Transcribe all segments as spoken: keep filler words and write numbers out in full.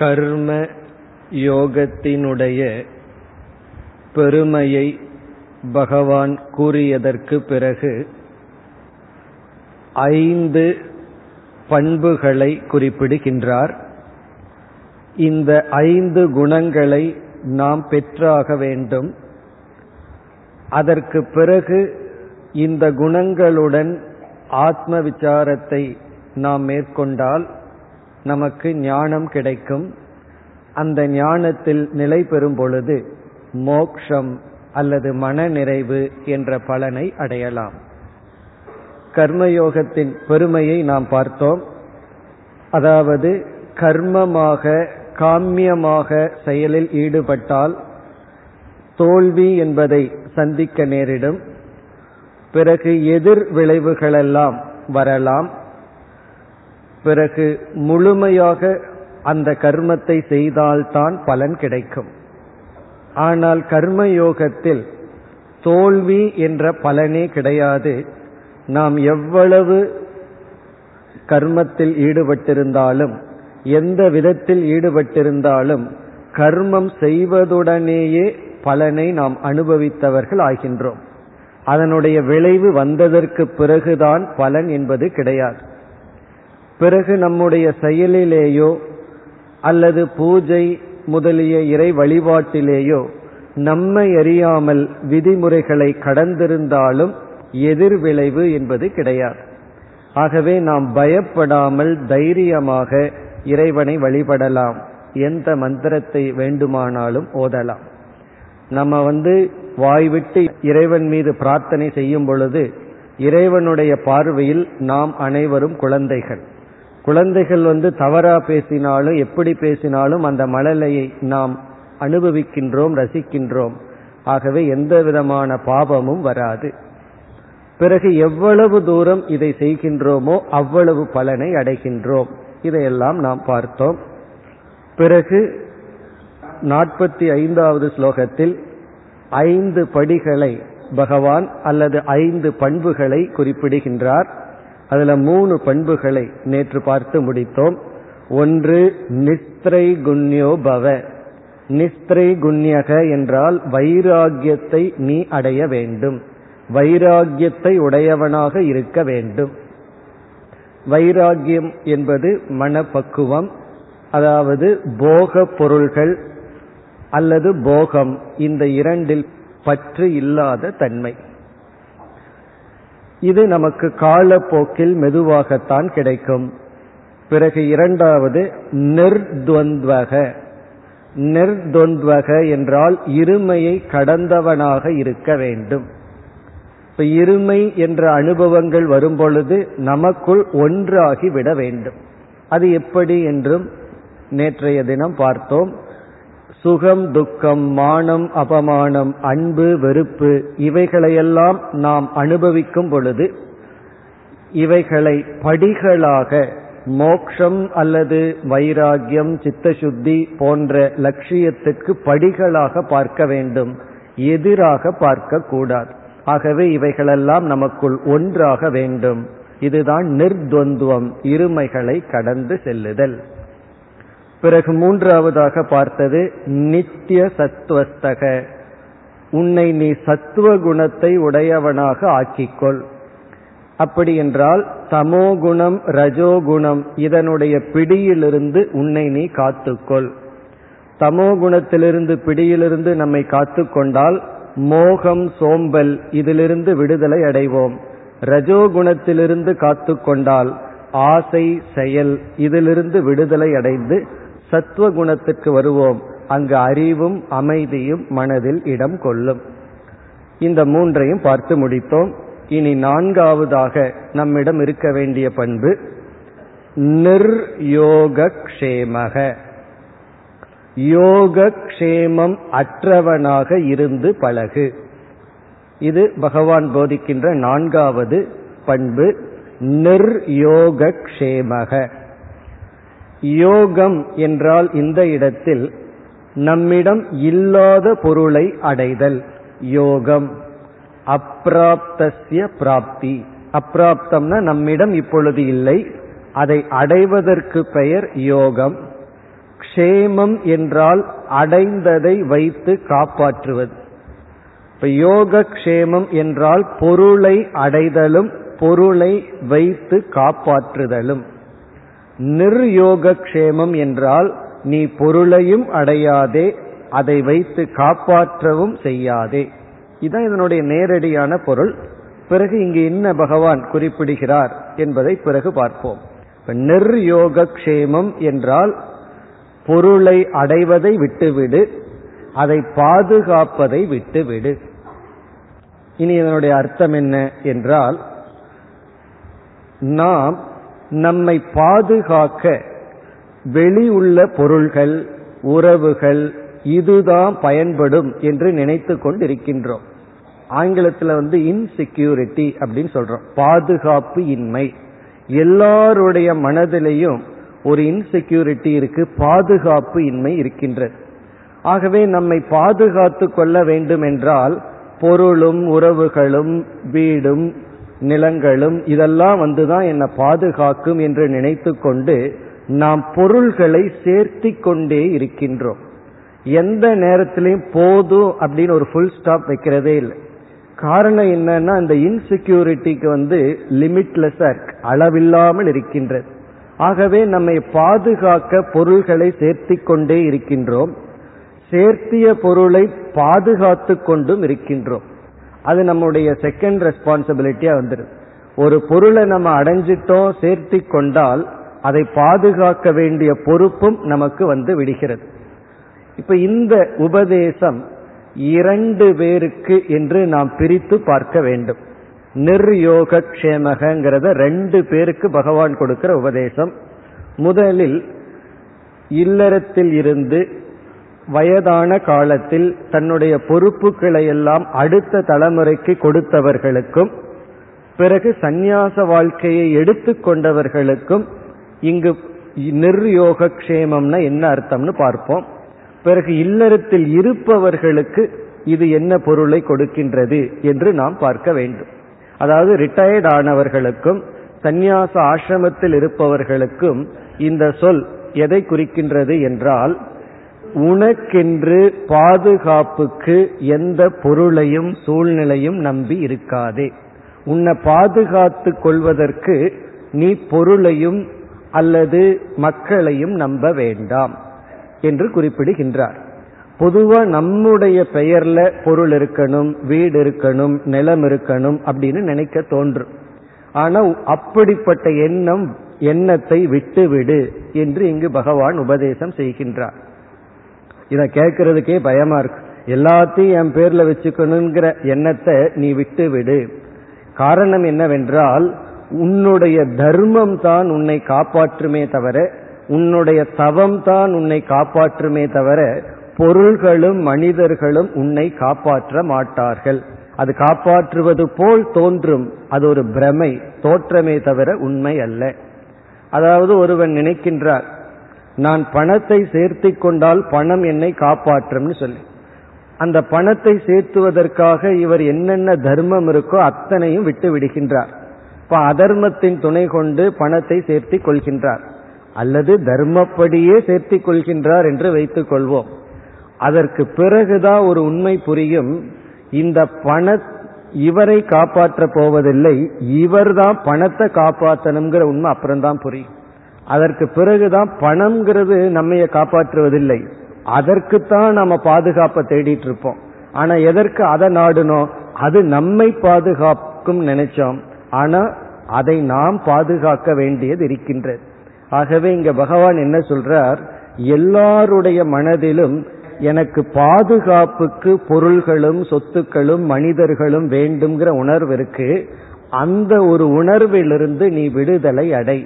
கர்ம யோகத்தினுடைய பெருமையை பகவான் கூறியதற்கு பிறகு ஐந்து பண்புகளை குறிப்பிடுகின்றார். இந்த ஐந்து குணங்களை நாம் பெற்றாக வேண்டும். அதற்கு பிறகு இந்த குணங்களுடன் ஆத்ம விசாரத்தை நாம் மேற்கொண்டால் நமக்கு ஞானம் கிடைக்கும். அந்த ஞானத்தில் நிலை பெறும் பொழுது மோக்ஷம் அல்லது மன நிறைவு என்ற பலனை அடையலாம். கர்மயோகத்தின் பெருமையை நாம் பார்த்தோம். அதாவது கர்மமாக காமியமாக செயலில் ஈடுபட்டால் தோல்வி என்பதை சந்திக்க நேரிடும். பிறகு எதிர் விளைவுகளெல்லாம் வரலாம். பிறகு முழுமையாக அந்த கர்மத்தை செய்தால்தான் பலன் கிடைக்கும். ஆனால் கர்மயோகத்தில் தோல்வி என்ற பலனே கிடையாது. நாம் எவ்வளவு கர்மத்தில் ஈடுபட்டிருந்தாலும் எந்த விதத்தில் ஈடுபட்டிருந்தாலும் கர்மம் செய்வதுடனேயே பலனை நாம் அனுபவித்தவர்கள் ஆகின்றோம். அதனுடைய விளைவு வந்ததற்கு பிறகுதான் பலன் என்பது கிடையாது. பிறகு நம்முடைய செயலிலேயோ அல்லது பூஜை முதலிய இறை வழிபாட்டிலேயோ நம்மை அறியாமல் விதிமுறைகளை கடந்திருந்தாலும் எதிர்விளைவு என்பது கிடையாது. ஆகவே நாம் பயப்படாமல் தைரியமாக இறைவனை வழிபடலாம். எந்த மந்திரத்தை வேண்டுமானாலும் ஓதலாம். நம்ம வந்து வாய்விட்டு இறைவன் மீது பிரார்த்தனை செய்யும் பொழுது இறைவனுடைய பார்வையில் நாம் அனைவரும் குழந்தைகள். குழந்தைகள் வந்து தவறா பேசினாலும் எப்படி பேசினாலும் அந்த மழலையை நாம் அனுபவிக்கின்றோம், ரசிக்கின்றோம். ஆகவே எந்த விதமான பாபமும் வராது. பிறகு எவ்வளவு தூரம் இதை செய்கின்றோமோ அவ்வளவு பலனை அடைகின்றோம். இதையெல்லாம் நாம் பார்த்தோம். பிறகு நாற்பத்தி ஐந்தாவது ஸ்லோகத்தில் ஐந்து படிகளை பகவான் அல்லது ஐந்து பண்புகளை குறிப்பிடுகின்றார். அதுல மூணு பண்புகளை நேற்று பார்த்து முடித்தோம். ஒன்று நிஸ்திரை குண்யோ பவ. நிஸ்திரை குண்யக என்றால் வைராகியத்தை நீ அடைய வேண்டும், வைராகியத்தை உடையவனாக இருக்க வேண்டும். வைராகியம் என்பது மனப்பக்குவம். அதாவது போக பொருள்கள் அல்லது போகம், இந்த இரண்டில் பற்று இல்லாத தன்மை. இது நமக்கு காலப்போக்கில் மெதுவாகத்தான் கிடைக்கும். பிறகு இரண்டாவது நிர்த்வந்த்வக. நிர்த்வந்த்வக என்றால் இருமையை கடந்தவனாக இருக்க வேண்டும். இப்ப இருமை என்ற அனுபவங்கள் வரும் பொழுது நமக்குள் ஒன்றாகி விட வேண்டும். அது எப்படி என்றும் நேற்றைய தினம் பார்த்தோம். சுகம் துக்கம், மானம் அபமானம், அன்பு வெறுப்பு, இவைகளையெல்லாம் நாம் அனுபவிக்கும் பொழுது இவைகளை படிகளாக மோக்ஷம் அல்லது வைராகியம் சித்தசுத்தி போன்ற லட்சியத்திற்கு படிகளாக பார்க்க வேண்டும், எதிராக பார்க்க கூடாது. ஆகவே இவைகளெல்லாம் நமக்குள் ஒன்றாக வேண்டும். இதுதான் நிர்த்வந்துவம், இருமைகளை கடந்து செல்லுதல். பிறகு மூன்றாவதாக பார்த்தது நித்திய சத்வஸ்தக. உன்னை நீ சத்துவ குணத்தை உடையவனாக ஆக்கிக்கொள். அப்படி என்றால் தமோகுணம் ரஜோகுணம் இதனுடைய பிடியிலிருந்து உன்னை நீ காத்துக்கொள். தமோகுணத்திலிருந்து பிடியிலிருந்து நம்மை காத்துக்கொண்டால் மோகம் சோம்பல் இதிலிருந்து விடுதலை அடைவோம். ரஜோகுணத்திலிருந்து காத்துக்கொண்டால் ஆசை செயல் இதிலிருந்து விடுதலை அடைந்து சத்துவகுணத்திற்கு வருவோம். அங்கு அறிவும் அமைதியும் மனதில் இடம் கொள்ளும். இந்த மூன்றையும் பார்த்து முடித்தோம். இனி நான்காவதாக நம்மிடம் இருக்க வேண்டிய பண்பு நிர்யோகக்ஷேமக. யோகக்ஷேமம் அற்றவனாக இருந்து பழகு. இது பகவான் போதிக்கின்ற நான்காவது பண்பு நிர்யோகக்ஷேமக. யோகம் என்றால் இந்த இடத்தில் நம்மிடம் இல்லாத பொருளை அடைதல் யோகம். அப்ராப்தஸ்ய பிராப்தி. அப்ராப்தம்னா நம்மிடம் இப்பொழுது இல்லை, அதை அடைவதற்கு பெயர் யோகம். க்ஷேமம் என்றால் அடைந்ததை வைத்து காப்பாற்றுவது. இப்ப யோக க்ஷேமம் என்றால் பொருளை அடைதலும் பொருளை வைத்து காப்பாற்றுதலும். நிர்யோக க்ஷேமம் என்றால் நீ பொருளையும் அடையாதே, அதை வைத்து காப்பாற்றவும் செய்யாதே. இதுதான் இதனுடைய நேரடியான பொருள். பிறகு இங்கு என்ன பகவான் குறிப்பிடுகிறார் என்பதை பிறகு பார்ப்போம். நிர்யோக க்ஷேமம் என்றால் பொருளை அடைவதை விட்டுவிடு, அதை பாதுகாப்பதை விட்டுவிடு. இனி இதனுடைய அர்த்தம் என்ன என்றால், நாம் நம்மை பாதுகாக்க வெளி உள்ள பொருள்கள், உறவுகள் இதுதான் பயன்படும் என்று நினைத்து கொண்டிருக்கின்றோம். ஆங்கிலத்தில் வந்து இன்செக்யூரிட்டி அப்படின்னு சொல்றோம், பாதுகாப்பு இன்மை. எல்லாருடைய மனதிலையும் ஒரு இன்செக்யூரிட்டி இருக்கு, பாதுகாப்பு இன்மை இருக்கின்றது. ஆகவே நம்மை பாதுகாத்து கொள்ள வேண்டும் என்றால் பொருளும் உறவுகளும் வீடும் நிலங்களும் இதெல்லாம் வந்துதான் என்னை பாதுகாக்கும் என்று நினைத்து கொண்டு நாம் பொருள்களை சேர்த்தி கொண்டே இருக்கின்றோம். எந்த நேரத்திலையும் போதும் அப்படின்னு ஒரு ஃபுல் ஸ்டாப் வைக்கிறதே இல்லை. காரணம் என்னன்னா, அந்த இன்செக்யூரிட்டிக்கு வந்து லிமிட்லெஸ்ஸா இருக்கு, அளவில்லாமல் இருக்கின்றது. ஆகவே நம்மை பாதுகாக்க பொருள்களை சேர்த்தி கொண்டே இருக்கின்றோம், சேர்த்திய பொருளை பாதுகாத்து கொண்டும் இருக்கின்றோம். அது நம்முடைய செகண்ட் ரெஸ்பான்சிபிலிட்டியா வந்துடும். ஒரு பொருளை நம்ம அடைஞ்சிட்டோம், சேர்த்தி கொண்டால் அதை பாதுகாக்க வேண்டிய பொறுப்பும் நமக்கு வந்து விடுகிறது. இப்ப இந்த உபதேசம் இரண்டு பேருக்கு என்று நாம் பிரித்து பார்க்க வேண்டும். நிர்யோக க்ஷேமகங்கிறத ரெண்டு பேருக்கு பகவான் கொடுக்கிற உபதேசம். முதலில் இல்லறத்தில் இருந்து வயதான காலத்தில் தன்னுடைய பொறுப்புகளை எல்லாம் அடுத்த தலைமுறைக்கு கொடுத்தவர்களுக்கும், பிறகு சந்நியாச வாழ்க்கையை எடுத்து கொண்டவர்களுக்கும் இங்கு நிர்யோக க்ஷேமம்னா என்ன அர்த்தம்னு பார்ப்போம். பிறகு இல்லறத்தில் இருப்பவர்களுக்கு இது என்ன பொருளை கொடுக்கின்றது என்று நாம் பார்க்க வேண்டும். அதாவது ரிட்டையர்ட் ஆனவர்களுக்கும் சந்நியாச ஆசிரமத்தில் இருப்பவர்களுக்கும் இந்த சொல் எதை குறிக்கின்றது என்றால், உனக்கென்று பாதுகாப்புக்கு எந்த பொருளையும் சூழ்நிலையும் நம்பி இருக்காதே. உன்னை பாதுகாத்து கொள்வதற்கு நீ பொருளையும் அல்லது மக்களையும் நம்ப வேண்டாம் என்று குறிப்பிடுகின்றார். பொதுவா நம்முடைய பெயர்ல பொருள் இருக்கணும், வீடு இருக்கணும், நிலம் இருக்கணும் அப்படின்னு நினைக்க தோன்றும். ஆனா அப்படிப்பட்ட எண்ணம் எண்ணத்தை விட்டுவிடு என்று இங்கு பகவான் உபதேசம் செய்கின்றார். இதை கேட்கறதுக்கே பயமா இருக்கு. எல்லாத்தையும் என் பேர்ல வச்சுக்கணுங்கிற எண்ணத்தை நீ விட்டு விடு. காரணம் என்னவென்றால், உன்னுடைய தர்மம் தான் உன்னை காப்பாற்றுமே தவிர, உன்னுடைய தவம் தான் உன்னை காப்பாற்றுமே தவிர, பொருள்களும் மனிதர்களும் உன்னை காப்பாற்ற மாட்டார்கள். அது காப்பாற்றுவது போல் தோன்றும், அது ஒரு பிரமை, தோற்றமே தவிர உண்மை அல்ல. அதாவது ஒருவன் நினைக்கின்றார், நான் பணத்தை சேர்த்து கொண்டால் பணம் என்னை காப்பாற்றும்னு சொல்லி, அந்த பணத்தை சேர்த்துவதற்காக இவர் என்னென்ன தர்மம் இருக்கோ அத்தனையும் விட்டு விடுகின்றார். இப்ப அதர்மத்தின் துணை கொண்டு பணத்தை சேர்த்து கொள்கின்றார், அல்லது தர்மப்படியே சேர்த்து கொள்கின்றார் என்று வைத்துக் கொள்வோம். அதற்கு பிறகுதான் ஒரு உண்மை புரியும், இந்த பண இவரை காப்பாற்ற போவதில்லை, இவர்தான் பணத்தை காப்பாற்றணுங்கிற உண்மை அப்புறம்தான் புரியும். அதற்கு பிறகுதான் பணம்ங்கிறது நம்மைய காப்பாற்றுவதில்லை, அதற்குத்தான் நம்ம பாதுகாப்பை தேடிட்டு இருப்போம். ஆனா எதற்கு அதை நாடணும், அது நம்மை பாதுகாக்கும் நினைச்சோம், ஆனா அதை நாம் பாதுகாக்க வேண்டியது இருக்கின்றது. ஆகவே இங்க பகவான் என்ன சொல்றார், எல்லாருடைய மனதிலும் எனக்கு பாதுகாப்புக்கு பொருள்களும் சொத்துக்களும் மனிதர்களும் வேண்டும்ங்கிற உணர்வு இருக்கு, அந்த ஒரு உணர்விலிருந்து நீ விடுதலை அடை.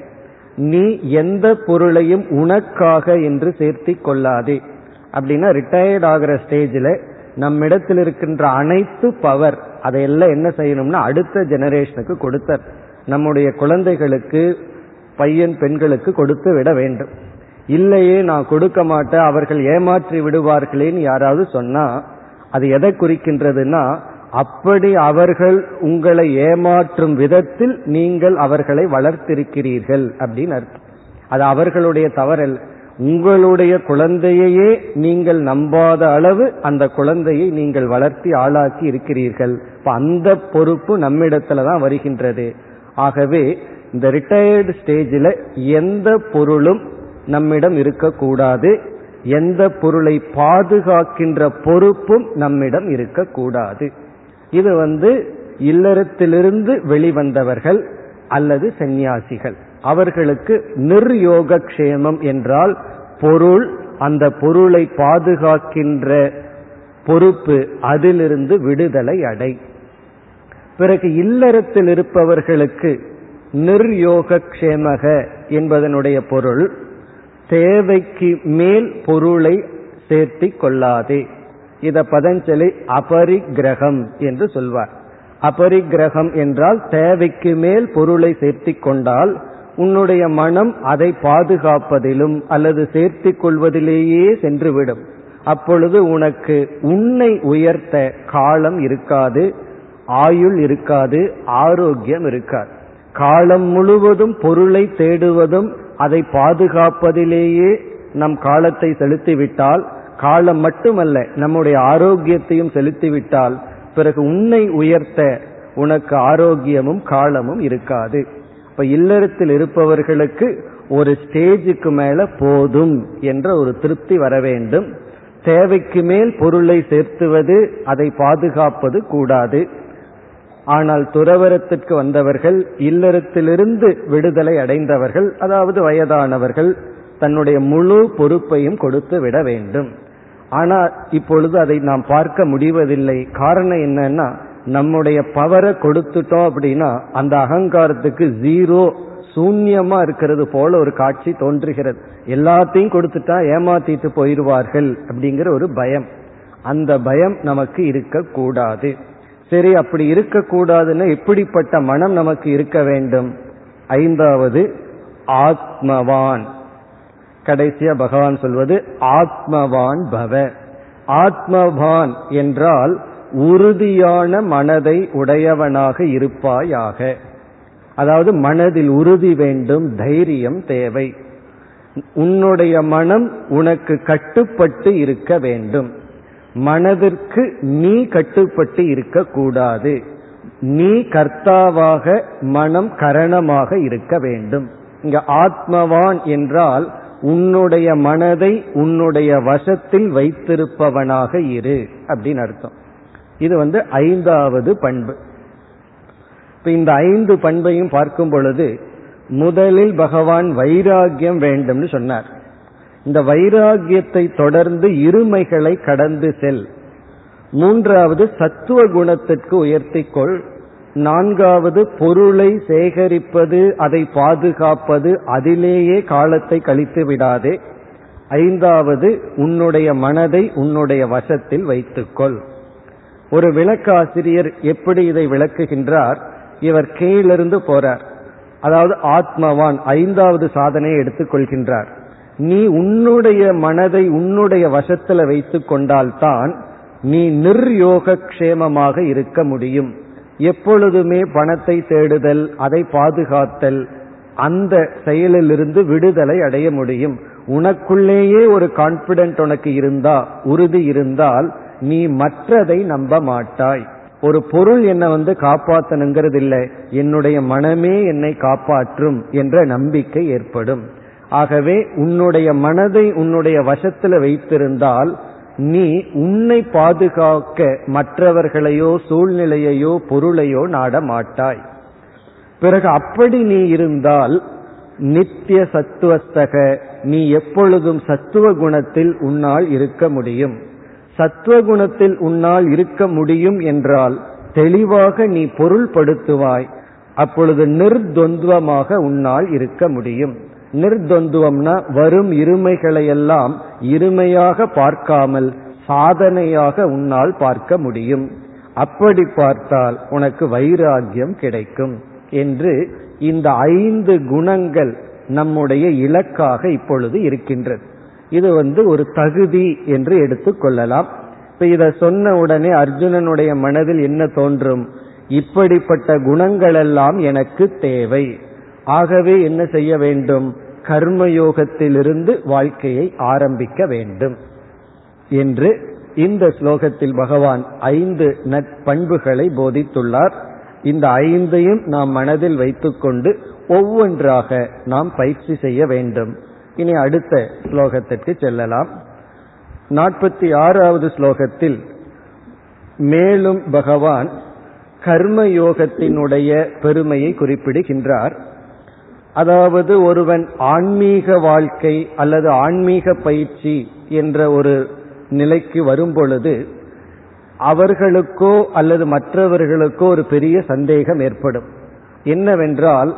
நீ எந்த பொருளையும் உனக்காக என்று சேர்த்தி கொள்ளாதே. அப்படின்னா ரிட்டையர்ட் ஆகிற ஸ்டேஜில் நம்மிடத்தில் இருக்கின்ற அனைத்து பவர் அதையெல்லாம் என்ன செய்யணும்னா அடுத்த ஜெனரேஷனுக்கு கொடுத்த, நம்முடைய குழந்தைகளுக்கு பையன் பெண்களுக்கு கொடுத்து விட வேண்டும். இல்லையே நான் கொடுக்க மாட்டேன், அவர்கள் ஏமாற்றி விடுவார்களேன்னு யாராவது சொன்னா அது எதை குறிக்கின்றதுன்னா, அப்படி அவர்கள் உங்களை ஏமாற்றும் விதத்தில் நீங்கள் அவர்களை வளர்த்திருக்கிறீர்கள் அப்படின்னு அர்த்தம். அது அவர்களுடைய தவறல்ல, உங்களுடைய குழந்தையையே நீங்கள் நம்பாத அளவு அந்த குழந்தையை நீங்கள் வளர்த்தி ஆளாக்கி இருக்கிறீர்கள். அந்த பொறுப்பு நம்மிடத்துல தான் வருகின்றது. ஆகவே இந்த ரிட்டையர்டு ஸ்டேஜில் எந்த பொருளும் நம்மிடம் இருக்கக்கூடாது, எந்த பொருளை பாதுகாக்கின்ற பொறுப்பும் நம்மிடம் இருக்கக்கூடாது. இது வந்து இல்லறத்திலிருந்து வெளிவந்தவர்கள் அல்லது சந்நியாசிகள், அவர்களுக்கு நிர்யோக க்ஷேமம் என்றால் பொருள், அந்த பொருளை பாதுகாக்கின்ற பொறுப்பு, அதிலிருந்து விடுதலை அடை. பிறகு இல்லறத்தில் இருப்பவர்களுக்கு நிர்யோக க்ஷேமக என்பதனுடைய பொருள் தேவைக்கு மேல் பொருளை சேர்த்தி கொள்ளாதே. இத பதஞ்சலி அபரிக்கிரகம் என்று சொல்வார். அபரிக்கிரகம் என்றால் தேவைக்கு மேல் பொருளை சேர்த்தி கொண்டால் உன்னுடைய மனம் அதை பாதுகாப்பதிலும் அல்லது சேர்த்தி கொள்வதிலேயே சென்றுவிடும். அப்பொழுது உனக்கு உன்னை உயர்த்த காலம் இருக்காது, ஆயுள் இருக்காது, ஆரோக்கியம் இருக்காது. காலம் முழுவதும் பொருளை தேடுவதும் அதை பாதுகாப்பதிலேயே நம் காலத்தை செலுத்திவிட்டால், காலம் மட்டுமல்ல நம்முடைய ஆரோக்கியத்தையும் செலுத்திவிட்டால், பிறகு உன்னை உயர்த்த உனக்கு ஆரோக்கியமும் காலமும் இருக்காது. இப்ப இல்லறத்தில் இருப்பவர்களுக்கு ஒரு ஸ்டேஜுக்கு மேல போதும் என்ற ஒரு திருப்தி வர வேண்டும். தேவைக்கு மேல் பொருளை சேர்த்துவது, அதை பாதுகாப்பது கூடாது. ஆனால் துறவரத்திற்கு வந்தவர்கள், இல்லறத்திலிருந்து விடுதலை அடைந்தவர்கள், அதாவது வயதானவர்கள், தன்னுடைய முழு பொறுப்பையும் கொடுத்து விட வேண்டும். ஆனால் இப்பொழுது அதை நாம் பார்க்க முடிவதில்லை. காரணம் என்னன்னா, நம்முடைய பவரை கொடுத்துட்டோம் அப்படின்னா அந்த அகங்காரத்துக்கு ஜீரோ, சூன்யமா இருக்கிறது போல ஒரு காட்சி தோன்றுகிறது. எல்லாத்தையும் கொடுத்துட்டா ஏமாத்திட்டு போயிடுவார்கள் அப்படிங்கிற ஒரு பயம். அந்த பயம் நமக்கு இருக்கக்கூடாது. சரி, அப்படி இருக்கக்கூடாதுன்னா எப்படிப்பட்ட மனம் நமக்கு இருக்க வேண்டும்? ஐந்தாவது ஆத்மவான். கடைசியா பகவான் சொல்வது ஆத்மவான் பவ. ஆத்மவான் என்றால் உறுதியான மனதை உடையவனாக இருப்பாயாக. அதாவது மனதில் உறுதி வேண்டும், தைரியம் தேவை. உன்னுடைய மனம் உனக்கு கட்டுப்பட்டு இருக்க வேண்டும். மனதிற்கு நீ கட்டுப்பட்டு இருக்கக்கூடாது. நீ கர்த்தாவாக, மனம் கரணமாக இருக்க வேண்டும். இங்க ஆத்மவான் என்றால் உன்னுடைய மனதை உன்னுடைய வசத்தில் வைத்திருப்பவனாக இரு அப்படின்னு அர்த்தம். இது வந்து ஐந்தாவது பண்பு. இப்ப இந்த ஐந்து பண்பையும் பார்க்கும் பொழுது, முதலில் பகவான் வைராகியம் வேண்டும்னு சொன்னார். இந்த வைராகியத்தை தொடர்ந்து இருமைகளை கடந்து செல். மூன்றாவது சத்துவ குணத்திற்கு உயர்த்திக்கொள். நான்காவது பொருளை சேகரிப்பது, அதை பாதுகாப்பது, அதிலேயே காலத்தை கழித்து விடாதே. ஐந்தாவது உன்னுடைய மனதை உன்னுடைய வசத்தில் வைத்துக்கொள். ஒரு விளக்காசிரியர் எப்படி இதை விளக்குகின்றார்? இவர் கீழிருந்து போறார். அதாவது ஆத்மவான் ஐந்தாவது சாதனையை எடுத்துக்கொள்கின்றார். நீ உன்னுடைய மனதை உன்னுடைய வசத்துல வைத்து கொண்டால்தான் நீ நிர்யோக க்ஷேமமாக இருக்க முடியும். எப்பொழுதுமே பணத்தை தேடுதல், அதை பாதுகாத்தல், அந்த செயலிலிருந்து விடுதலை அடைய முடியும். உனக்குள்ளேயே ஒரு கான்பிடென்ட் உனக்கு இருந்தா, உறுதி இருந்தால் நீ மற்றதை நம்ப மாட்டாய். ஒரு பொருள் என்னை வந்து காப்பாற்றணுங்கிறது இல்லை, என்னுடைய மனமே என்னை காப்பாற்றும் என்ற நம்பிக்கை ஏற்படும். ஆகவே உன்னுடைய மனதை உன்னுடைய வசத்துல வைத்திருந்தால் நீ உன்னை பாதுகாக்க மற்றவர்களையோ சூழ்நிலையையோ பொருளையோ நாட மாட்டாய். பிறகு அப்படி நீ இருந்தால் நித்திய சத்துவஸ்தக, நீ எப்பொழுதும் சத்துவ குணத்தில் உன்னால் இருக்க முடியும். சத்துவ குணத்தில் உன்னால் இருக்க முடியும் என்றால் தெளிவாக நீ பொருள்படுத்துவாய். அப்பொழுது நிர்த்வந்தமாக உன்னால் இருக்க முடியும். நிர்த்வந்துவம்னா வரும் இருமைகளையெல்லாம் இருமையாக பார்க்காமல் சாதனையாக உன்னால் பார்க்க முடியும். அப்படி பார்த்தால் உனக்கு வைராகியம் கிடைக்கும் என்று இந்த ஐந்து குணங்கள் நம்முடைய இலக்காக இப்பொழுது இருக்கின்றது. இது வந்து ஒரு தகுதி என்று எடுத்துக்கொள்ளலாம். இப்ப இதை சொன்ன உடனே அர்ஜுனனுடைய மனதில் என்ன தோன்றும்? இப்படிப்பட்ட குணங்களெல்லாம் எனக்கு தேவை. ஆகவே என்ன செய்ய வேண்டும்? கர்மயோகத்திலிருந்து வாழ்க்கையை ஆரம்பிக்க வேண்டும் என்று இந்த ஸ்லோகத்தில் பகவான் ஐந்து நற்பண்புகளை போதித்துள்ளார். இந்த ஐந்தையும் நாம் மனதில் வைத்துக்கொண்டு ஒவ்வொன்றாக நாம் பயிற்சி செய்ய வேண்டும். இனி அடுத்த ஸ்லோகத்திற்கு செல்லலாம். நாற்பத்தி ஆறாவது ஸ்லோகத்தில் மேலும் பகவான் கர்மயோகத்தினுடைய பெருமையை குறிப்பிடுகின்றார். அதாவது ஒருவன் ஆன்மீக வாழ்க்கை அல்லது ஆன்மீக பயிற்சி என்ற ஒரு நிலைக்கு வரும்பொழுது அவர்களுக்கோ அல்லது மற்றவர்களுக்கோ ஒரு பெரிய சந்தேகம் ஏற்படும். என்னவென்றால்,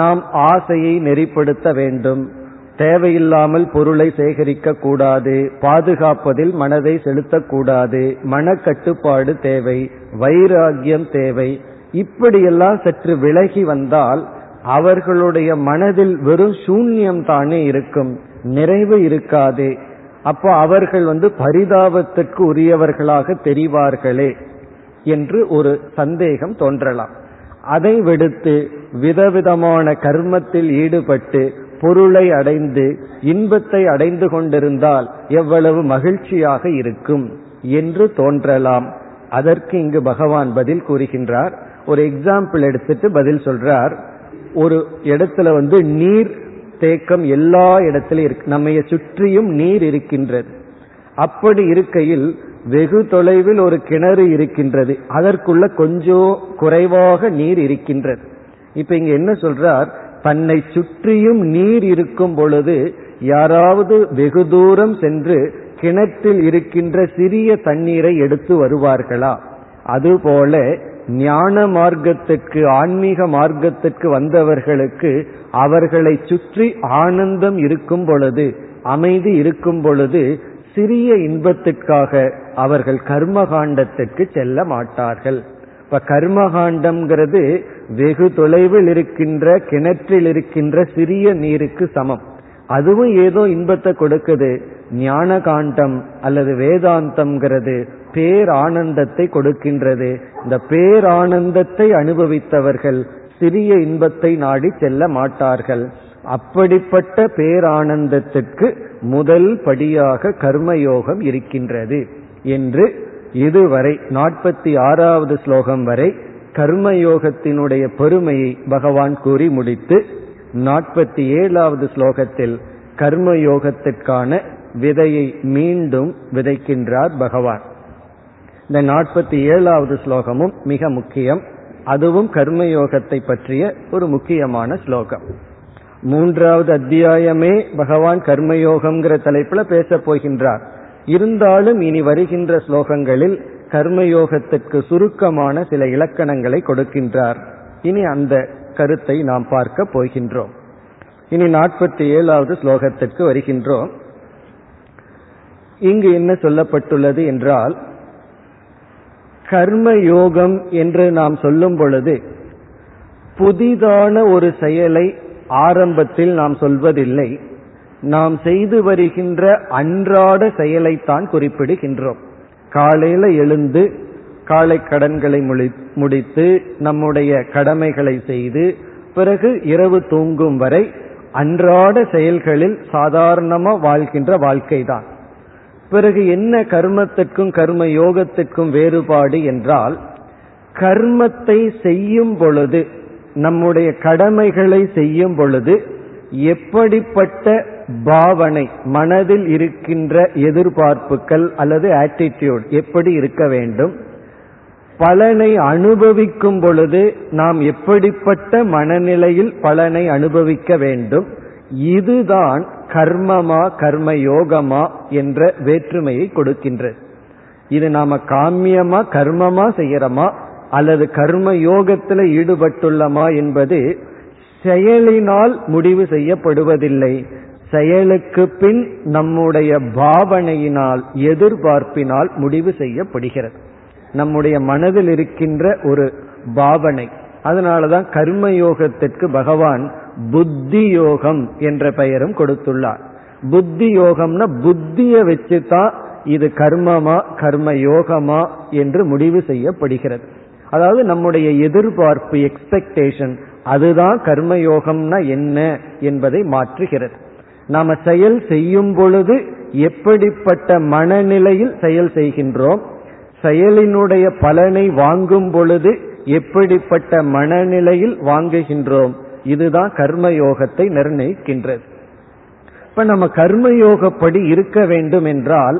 நாம் ஆசையை நெறிப்படுத்த வேண்டும், தேவையில்லாமல் பொருளை சேகரிக்க கூடாது, பாதுகாப்பதில் மனதை செலுத்தக்கூடாது, மனக்கட்டுப்பாடு தேவை, வைராகியம் தேவை, இப்படியெல்லாம் சற்று விலகி வந்தால் அவர்களுடைய மனதில் வெறும் சூன்யம் தானே இருக்கும், நிறைவு இருக்காது. அப்போ அவர்கள் வந்து பரிதாபத்திற்கு உரியவர்களாக தெரிவார்களே என்று ஒரு சந்தேகம் தோன்றலாம். அதை விடுத்து விதவிதமான கர்மத்தில் ஈடுபட்டு பொருளை அடைந்து இன்பத்தை அடைந்து கொண்டிருந்தால் எவ்வளவு மகிழ்ச்சியாக இருக்கும் என்று தோன்றலாம். அதற்கு இங்கு பகவான் பதில் கூறுகின்றார். ஒரு எக்ஸாம்பிள் எடுத்துட்டு பதில் சொல்றார். ஒரு இடத்துல வந்து நீர் தேக்கம் எல்லா இடத்திலும் இருக்கு, நம்மைய சுற்றியும் நீர் இருக்கின்றது. அப்படி இருக்கையில் வெகு தொலைவில் ஒரு கிணறு இருக்கின்றது, அதற்குள்ள கொஞ்சம் குறைவாக நீர் இருக்கின்றது. இப்ப இங்க என்ன சொல்றார், தன்னை சுற்றியும் நீர் இருக்கும் பொழுது யாராவது வெகு தூரம் சென்று கிணற்றில் இருக்கின்ற சிறிய தண்ணீரை எடுத்து வருவார்களா? அதுபோல ஞான மார்க்கத்திற்கு ஆன்மீக மார்க்கத்திற்கு வந்தவர்களுக்கு அவர்களை சுற்றி ஆனந்தம் இருக்கும் பொழுது, அமைதி இருக்கும் பொழுது சிறிய இன்பத்திற்காக அவர்கள் கர்மகாண்டத்திற்கு செல்ல மாட்டார்கள். இப்ப கர்மகாண்டம்ங்கிறது வெகு தொலைவில் இருக்கின்ற கிணற்றில் இருக்கின்ற சிறிய நீருக்கு சமம். அதுவும் ஏதோ இன்பத்தை கொடுக்குது. ஞான காண்டம் அல்லது வேதாந்தம்ங்கிறது பேரானந்தத்தை கொடுக்கின்றது. இந்த பேரானந்தத்தை அனுபவித்தவர்கள் சிறிய இன்பத்தை நாடி செல்ல மாட்டார்கள். அப்படிப்பட்ட பேரானந்தத்திற்கு முதல் படியாக கர்மயோகம் இருக்கின்றது என்று இதுவரை நாற்பத்தி ஆறாவது ஸ்லோகம் வரை கர்மயோகத்தினுடைய பெருமையை பகவான் கூறி முடித்து நாற்பத்தி ஏழாவது ஸ்லோகத்தில் கர்மயோகத்திற்கான விதையை மீண்டும் விதைக்கின்றார் பகவான். இந்த நாற்பத்தி ஏழாவது ஸ்லோகமும் மிக முக்கியம். அதுவும் கர்மயோகத்தை பற்றிய ஒரு முக்கியமான ஸ்லோகம். மூன்றாவது அத்தியாயமே பகவான் கர்மயோகம்ங்கிற தலைப்புல பேச போகின்றார். இருந்தாலும் இனி வருகின்ற ஸ்லோகங்களில் கர்மயோகத்திற்கு சுருக்கமான சில இலக்கணங்களை கொடுக்கின்றார். இனி அந்த கருத்தை நாம் பார்க்க போகின்றோம். இனி நாற்பத்தி ஏழாவது ஸ்லோகத்திற்கு வருகின்றோம். இங்கு என்ன சொல்லப்பட்டுள்ளது என்றால், கர்மயோகம் என்று நாம் சொல்லும் பொழுது புதிதான ஒரு செயலை ஆரம்பத்தில் நாம் சொல்வதில்லை, நாம் செய்து வருகின்ற அன்றாட செயலைத்தான் குறிப்பிடுகின்றோம். காலையில எழுந்து காலை கடன்களை முடித்து நம்முடைய கடமைகளை செய்து பிறகு இரவு தூங்கும் வரை அன்றாட செயல்களில் சாதாரணமா வாழ்கின்ற வாழ்க்கைதான். பிறகு என்ன கர்மத்திற்கும் கர்ம யோகத்திற்கும் வேறுபாடு என்றால், கர்மத்தை செய்யும் பொழுது, நம்முடைய கடமைகளை செய்யும் பொழுது எப்படிப்பட்ட பாவனை, மனதில் இருக்கின்ற எதிர்பார்ப்புகள் அல்லது ஆட்டிடியூட் எப்படி இருக்க வேண்டும், பலனை அனுபவிக்கும் பொழுது நாம் எப்படிப்பட்ட மனநிலையில் பலனை அனுபவிக்க வேண்டும், இதுதான் கர்மமா கர்ம யோகமா என்ற வேற்றுமையை கொடுக்கின்றது. இது நாம காமியமா கர்மமா செய்யறோமா அல்லது கர்ம யோகத்தில் ஈடுபட்டுள்ளமா என்பது செயலினால் முடிவு செய்யப்படுவதில்லை. செயலுக்கு பின் நம்முடைய பாவனையினால், எதிர்பார்ப்பினால் முடிவு செய்யப்படுகிறது. நம்முடைய மனதில் இருக்கின்ற ஒரு பாவனை. அதனாலதான் கர்மயோகத்திற்கு பகவான் புத்தி யோகம் என்ற பெயரும் கொடுத்துள்ளார். புத்தி யோகம்னா புத்தியை வச்சுதான் இது கர்மமா கர்ம யோகமா என்று முடிவு செய்யப்படுகிறது. அதாவது நம்முடைய எதிர்பார்ப்பு, எக்ஸ்பெக்டேஷன், அதுதான் கர்மயோகம்னா என்ன என்பதை மாற்றுகிறது. நாம செயல் செய்யும் பொழுது எப்படிப்பட்ட மனநிலையில் செயல் செய்கின்றோம், செயலினுடைய பலனை வாங்கும் பொழுது எப்படிப்பட்ட மனநிலையில் வாங்குகின்றோம், இதுதான் கர்மயோகத்தை நிர்ணயிக்கின்றது. இப்ப நம்ம கர்மயோகப்படி இருக்க வேண்டும் என்றால்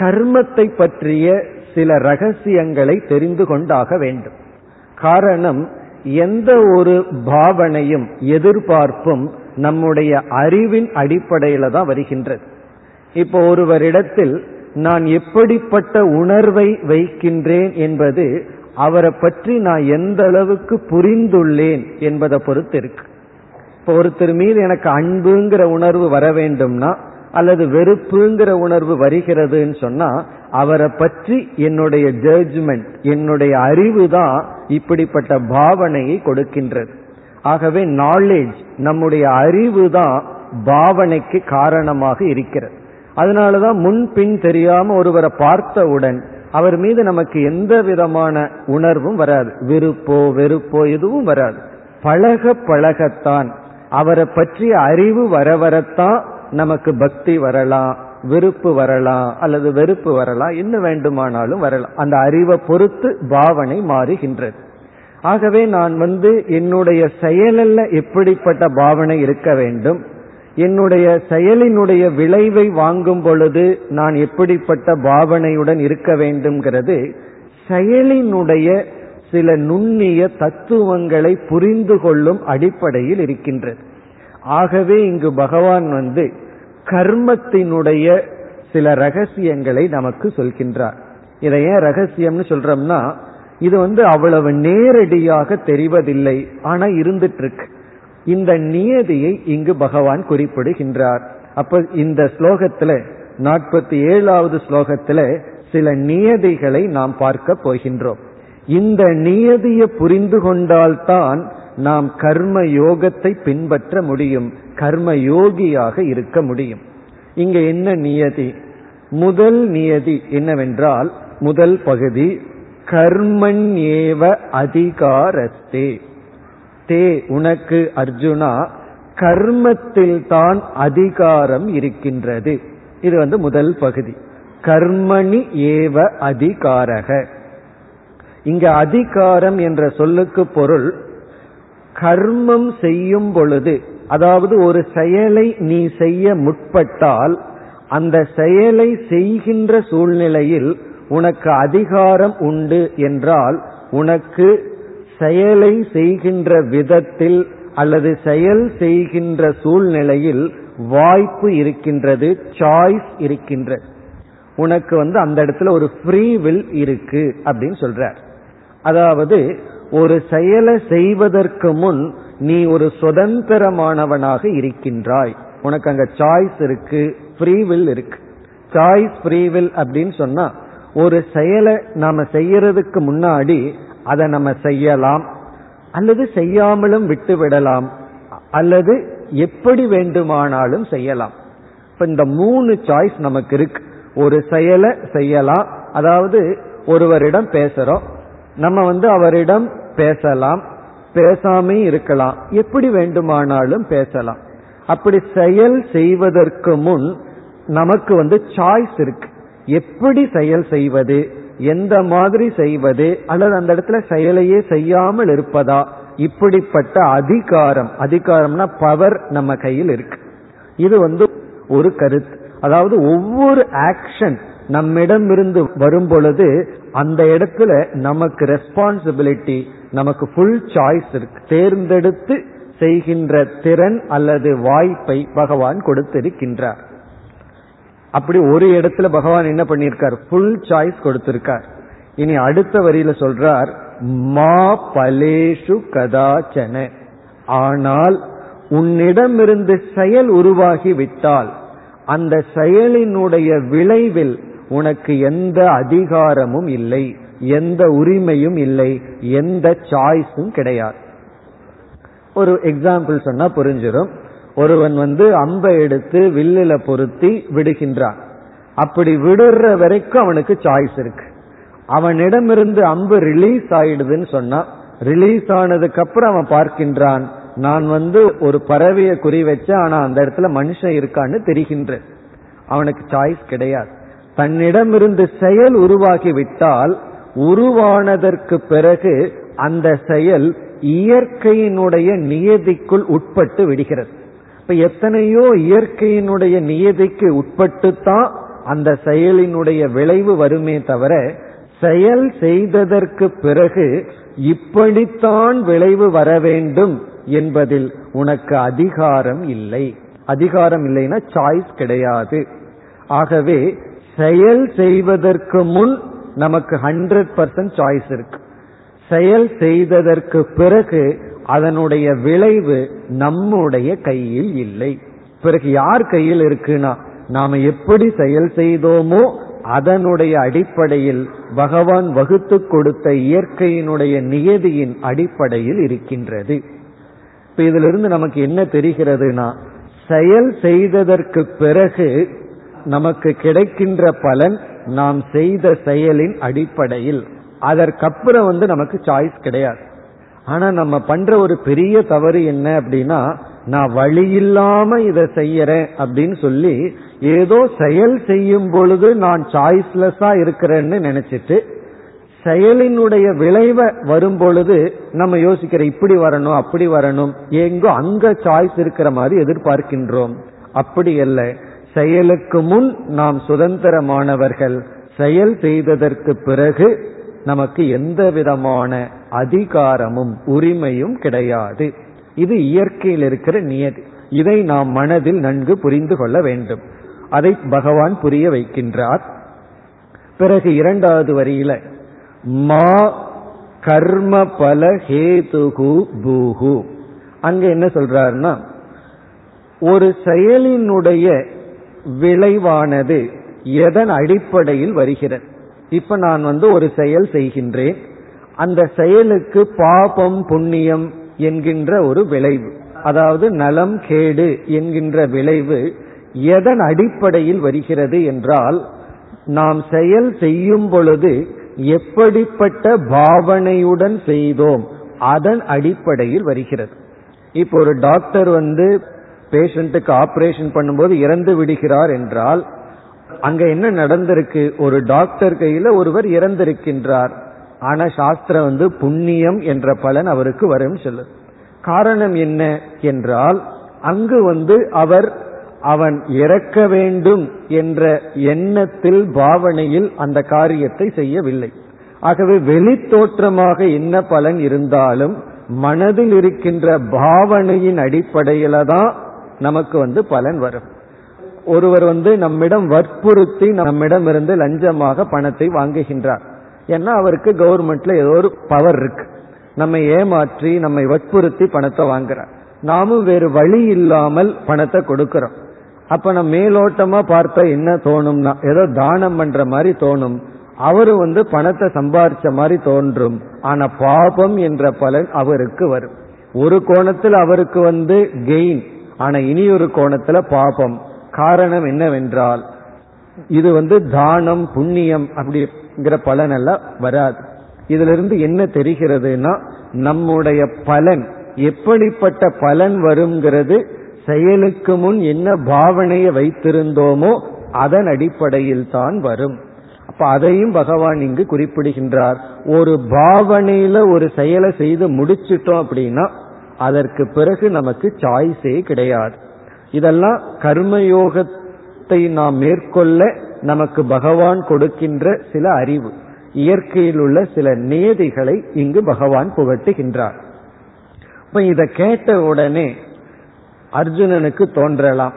கர்மத்தை பற்றிய சில ரகசியங்களை தெரிந்து கொண்டாக வேண்டும். காரணம், எந்த ஒரு பாவனையும் எதிர்பார்ப்பும் நம்முடைய அறிவின் அடிப்படையில தான் வருகின்றது. இப்போ ஒருவரிடத்தில் நான் எப்படிப்பட்ட உணர்வை வைக்கின்றேன் என்பது அவரை பற்றி நான் எந்த அளவுக்கு புரிந்துள்ளேன் என்பதை பொறுத்து இருக்கு. இப்போ ஒருத்தர் மீது எனக்கு அன்புங்கிற உணர்வு வர வேண்டும்னா அல்லது வெறுப்புங்கிற உணர்வு வருகிறதுன்னு சொன்னா அவரை பற்றி என்னுடைய ஜட்ஜ்மெண்ட், என்னுடைய அறிவு தான் இப்படிப்பட்ட பாவனையை கொடுக்கின்றது. ஆகவே நாலேஜ், நம்முடைய அறிவு தான் பாவனைக்கு காரணமாக இருக்கிறது. அதனாலதான் முன்பின் தெரியாம ஒருவரை பார்த்தவுடன் அவர் மீது நமக்கு எந்த விதமான உணர்வும் வராது, விருப்போ வெறுப்போ எதுவும் வராது. பழக பழகத்தான், அவரை பற்றிய அறிவு வர வரத்தான் நமக்கு பக்தி வரலாம், விருப்பு வரலாம் அல்லது வெறுப்பு வரலாம், என்ன வேண்டுமானாலும் வரலாம். அந்த அறிவை பொறுத்து பாவனை மாறுகின்றது. ஆகவே நான் வந்து என்னுடைய செயலில் எப்படிப்பட்ட பாவனை இருக்க வேண்டும், என்னுடைய செயலினுடைய விளைவை வாங்கும் பொழுது நான் எப்படிப்பட்ட பாவனையுடன் இருக்க வேண்டும்ங்கிறது செயலினுடைய சில நுண்ணிய தத்துவங்களை புரிந்து கொள்ளும் அடிப்படையில் இருக்கின்றது. ஆகவே இங்கு பகவான் வந்து கர்மத்தினுடைய சில ரகசியங்களை நமக்கு சொல்கின்றார். இதை ஏன் ரகசியம்னு சொல்றோம்னா, இது வந்து அவ்வளவு நேரடியாக தெரிவதில்லை, ஆனா இருந்துட்டு இருக்கு. இந்த நியதியை இங்கு பகவான் குறிப்பிடுகின்றார். அப்ப இந்த ஸ்லோகத்துல நாற்பத்தி ஏழாவது ஸ்லோகத்துல சில நியதிகளை நாம் பார்க்க போகின்றோம். இந்த நியதியை புரிந்து கொண்டால்தான் நாம் கர்ம யோகத்தை பின்பற்ற முடியும், கர்ம யோகியாக இருக்க முடியும். இங்க என்ன நியதி? முதல் நியதி என்னவென்றால், முதல் பகுதி கர்மண்யேவ அதிகாரஸ்தே, தே உனக்கு அர்ஜுனா கர்மத்தில் தான் அதிகாரம் இருக்கின்றது. இது வந்து முதல் பகுதி, கர்மணி ஏவ அதிகாரக. இங்க அதிகாரம் என்ற சொல்லுக்கு பொருள் கர்மம் செய்யும் பொழுது, அதாவது ஒரு செயலை நீ செய்ய முற்பட்டால் அந்த செயலை செய்கின்ற சூழ்நிலையில் உனக்கு அதிகாரம் உண்டு என்றால் உனக்கு செயலை செய்கின்ற விதத்தில் அல்லது செயல் செய்கின்ற சூழ்நிலையில் வாய்ப்பு இருக்கின்றது, சாய்ஸ் இருக்கின்றது. உனக்கு வந்து அந்த இடத்துல ஒரு ஃப்ரீ வில் இருக்கு அப்படின்னு சொல்றார். அதாவது ஒரு செயலை செய்வதற்கு முன் நீ ஒரு சுதந்திரமானவனாக இருக்கின்றாய், உனக்கு அங்க சாய்ஸ் இருக்கு, ஃப்ரீ வில் இருக்கு. சாய்ஸ் ஃப்ரீ வில் அப்படின்னு சொன்னா, ஒரு செயலை நாம செய்யறதுக்கு முன்னாடி அதை நம்ம செய்யலாம் அல்லது செய்யாமலும் விட்டு விடலாம் அல்லது எப்படி வேண்டுமானாலும் செய்யலாம். இப்ப இந்த மூணு சாய்ஸ் நமக்கு இருக்கு. ஒரு செயலை செய்யலாம், அதாவது ஒருவரிடம் பேசுறோம், நம்ம வந்து அவரிடம் பேசலாம், பேசாமே இருக்கலாம், எப்படி வேண்டுமானாலும் பேசலாம். அப்படி செயல் செய்வதற்கு முன் நமக்கு வந்து சாய்ஸ் இருக்கு, எப்படி செயல் செய்வது, எந்த மாதிரி செய்வது அல்லது அந்த இடத்துல செயலையே செய்யாமல் இருப்பதா, இப்படிப்பட்ட அதிகாரம். அதிகாரம்னா பவர் நம்ம கையில் இருக்கு. இது வந்து ஒரு கருத்து. அதாவது ஒவ்வொரு ஆக்ஷன் நம்மிடம் இருந்து வரும் பொழுது அந்த இடத்துல நமக்கு ரெஸ்பான்சிபிலிட்டி, நமக்கு ஃபுல் சாய்ஸ் இருக்கு, தேர்ந்தெடுத்து செய்கின்ற திறன் அல்லது வாய்ப்பை பகவான் கொடுத்திருக்கின்றார். அப்படி ஒரு இடத்துல பகவான் என்ன பண்ணியிருக்கார், ஃபுல் சாய்ஸ் கொடுத்திருக்கார். இனி அடுத்த வரியில சொல்றார், மா பலேஷு கதாச்சன, ஆனால் உன்னிடமிருந்து செயல் உருவாகி விட்டால் அந்த செயலினுடைய விளைவில் உனக்கு எந்த அதிகாரமும் இல்லை, எந்த உரிமையும் இல்லை, எந்த சாய்ஸும் கிடையாது. ஒரு எக்ஸாம்பிள் சொன்னா புரிஞ்சிடும். ஒருவன் வந்து அம்பை எடுத்து வில்லில பொருத்தி விடுகின்றான். அப்படி விடுற வரைக்கும் அவனுக்கு சாய்ஸ் இருக்கு. அவனிடமிருந்து அம்பு ரிலீஸ் ஆயிடுதுன்னு சொன்னா ரிலீஸ் ஆனதுக்கு அப்புறம் அவன் பார்க்கின்றான், நான் வந்து ஒரு பறவைய குறி வச்சேன், ஆனா அந்த இடத்துல மனுஷன் இருக்கான்னு தெரிகின்ற. அவனுக்கு சாய்ஸ் கிடையாது. தன்னிடம் இருந்து செயல் உருவாகி விட்டால், உருவானதற்கு பிறகு அந்த செயல் இயற்கையினுடைய நியதிக்குள் உட்பட்டு விடுகிறது. இப்ப எத்தனையோ இயற்கையினுடைய நியதிக்கு உட்பட்டுத்தான் அந்த செயலினுடைய விளைவு வருமே தவிர, செயல் செய்ததற்கு பிறகு இப்படித்தான் விளைவு வர வேண்டும் என்பதில் உனக்கு அதிகாரம் இல்லை. அதிகாரம் இல்லைன்னா சாய்ஸ் கிடையாது. ஆகவே செயல் செய்வதற்கு முன் நமக்கு ஹண்ட்ரட் பர்சன்ட் சாய்ஸ் இருக்கு. செயல் செய்ததற்கு பிறகு அதனுடைய விளைவு நம்முடைய கையில் இல்லை. பிறகு யார் கையில் இருக்குன்னா, நாம எப்படி செயல் செய்தோமோ அதனுடைய அடிப்படையில் பகவான் வகுத்து கொடுத்த இயற்கையினுடைய நியதியின் அடிப்படையில் இருக்கின்றது. இப்ப இதிலிருந்து நமக்கு என்ன தெரிகிறதுனா, செயல் செய்ததற்கு பிறகு நமக்கு கிடைக்கின்ற பலன் நாம் செய்த செயலின் அடிப்படையில். அதற்கப்புறம் வந்து நமக்கு சாய்ஸ் கிடையாது. ஆனா நம்ம பண்ற ஒரு பெரிய தவறு என்ன அப்படின்னா, நான் வழி இல்லாம இதை செய்யறேன் அப்படின்னு சொல்லி ஏதோ செயல் செய்யும் பொழுது நான் சாய்ஸ்லெஸ்ஸா இருக்கிறேன்னு நினைச்சிட்டு, செயலினுடைய விளைவை வரும் பொழுது நம்ம யோசிக்கிற இப்படி வரணும் அப்படி வரணும், எங்கோ அங்க சாய்ஸ் இருக்கிற மாதிரி எதிர்பார்க்கின்றோம். அப்படி அல்ல, செயலுக்கு முன் நாம் சுதந்திரமானவர்கள். செயல் செய்ததற்கு பிறகு நமக்கு எந்த விதமான அதிகாரமும் உரிமையும் கிடையாது. இது இயற்கையில் இருக்கிற நியதி. இதை நாம் மனதில் நன்கு புரிந்து கொள்ள வேண்டும். அதை பகவான் புரிய வைக்கின்றார். பிறகு இரண்டாவது வரியில மா கர்ம பல ஹேதுகு பூஹு, அங்க என்ன சொல்றாருன்னா, ஒரு செயலினுடைய விளைவானது எதன் அடிப்படையில் வருகிறது. இப்ப நான் வந்து ஒரு செயல் செய்கின்றேன், அந்த செயலுக்கு பாபம் புண்ணியம் என்கின்ற ஒரு விளைவு, அதாவது நலம் கேடு என்கின்ற விளைவு எதன் அடிப்படையில் வருகிறது என்றால், நாம் செயல் செய்யும் பொழுது எப்படிப்பட்ட பாவனையுடன் செய்தோம் அதன் அடிப்படையில் வருகிறது. இப்போ ஒரு டாக்டர் வந்து பேஷண்ட்டுக்கு ஆபரேஷன் பண்ணும்போது இறந்து விடுகிறார் என்றால், அங்க என்ன நடந்திருக்கு? ஒரு டாக்டர் கையில ஒருவர் இறந்திருக்கின்றார். ஆனா சாஸ்திரம் வந்து புண்ணியம் என்ற பலன் அவருக்கு வரும் சொல்லுது. காரணம் என்ன என்றால், அங்கு வந்து அவர் அவன் இறக்க வேண்டும் என்ற எண்ணத்தில் பாவனையில் அந்த காரியத்தை செய்யவில்லை. ஆகவே வெளி தோற்றமாக என்ன பலன் இருந்தாலும் மனதில் இருக்கின்ற பாவனையின் அடிப்படையில தான் நமக்கு வந்து பலன் வரும். ஒருவர் வந்து நம்மிடம் வற்புறுத்தி நம்மிடம் இருந்து லஞ்சமாக பணத்தை வாங்குகின்றார். ஏன்னா அவருக்கு கவர்மெண்ட்ல ஏதோ ஒரு பவர் இருக்கு. நம்மை ஏமாற்றி நம்மை வற்புறுத்தி பணத்தை வாங்குறார். நாமும் வேறு வழி இல்லாமல் பணத்தை கொடுக்கிறோம். அப்ப நம்ம மேலோட்டமா பார்த்தா என்ன தோணும்னா, ஏதோ தானம் பண்ற மாதிரி தோணும். அவரு வந்து பணத்தை சம்பாதிச்ச மாதிரி தோன்றும். ஆனா பாபம் என்ற பலன் அவருக்கு வரும். ஒரு கோணத்தில் அவருக்கு வந்து கெயின், ஆனா இனி ஒரு கோணத்துல பாபம். காரணம் என்னவென்றால், இது வந்து தானம் புண்ணியம் அப்படிங்கிற பலன் அல்ல வராது. இதுல இருந்து என்ன தெரிகிறதுனா, நம்முடைய பலன் எப்படிப்பட்ட பலன் வருங்கிறது செயலுக்கு முன் என்ன பாவனையை வைத்திருந்தோமோ அதன் அடிப்படையில் தான் வரும். அப்ப அதையும் பகவான் இங்கு குறிப்பிடுகின்றார். ஒரு பாவனையில ஒரு செயலை செய்து முடிச்சிட்டோம் அப்படின்னா அதற்கு பிறகு நமக்கு சாய்ஸே கிடையாது. இதெல்லாம் கர்மயோகத்தை நாம் மேற்கொள்ள நமக்கு பகவான் கொடுக்கின்ற சில அறிவு, இயற்கையில் உள்ள சில நியதிகளை இங்கு பகவான் புகட்டுகின்றார். இப்ப இதை கேட்ட உடனே அர்ஜுனனுக்கு தோன்றலாம்,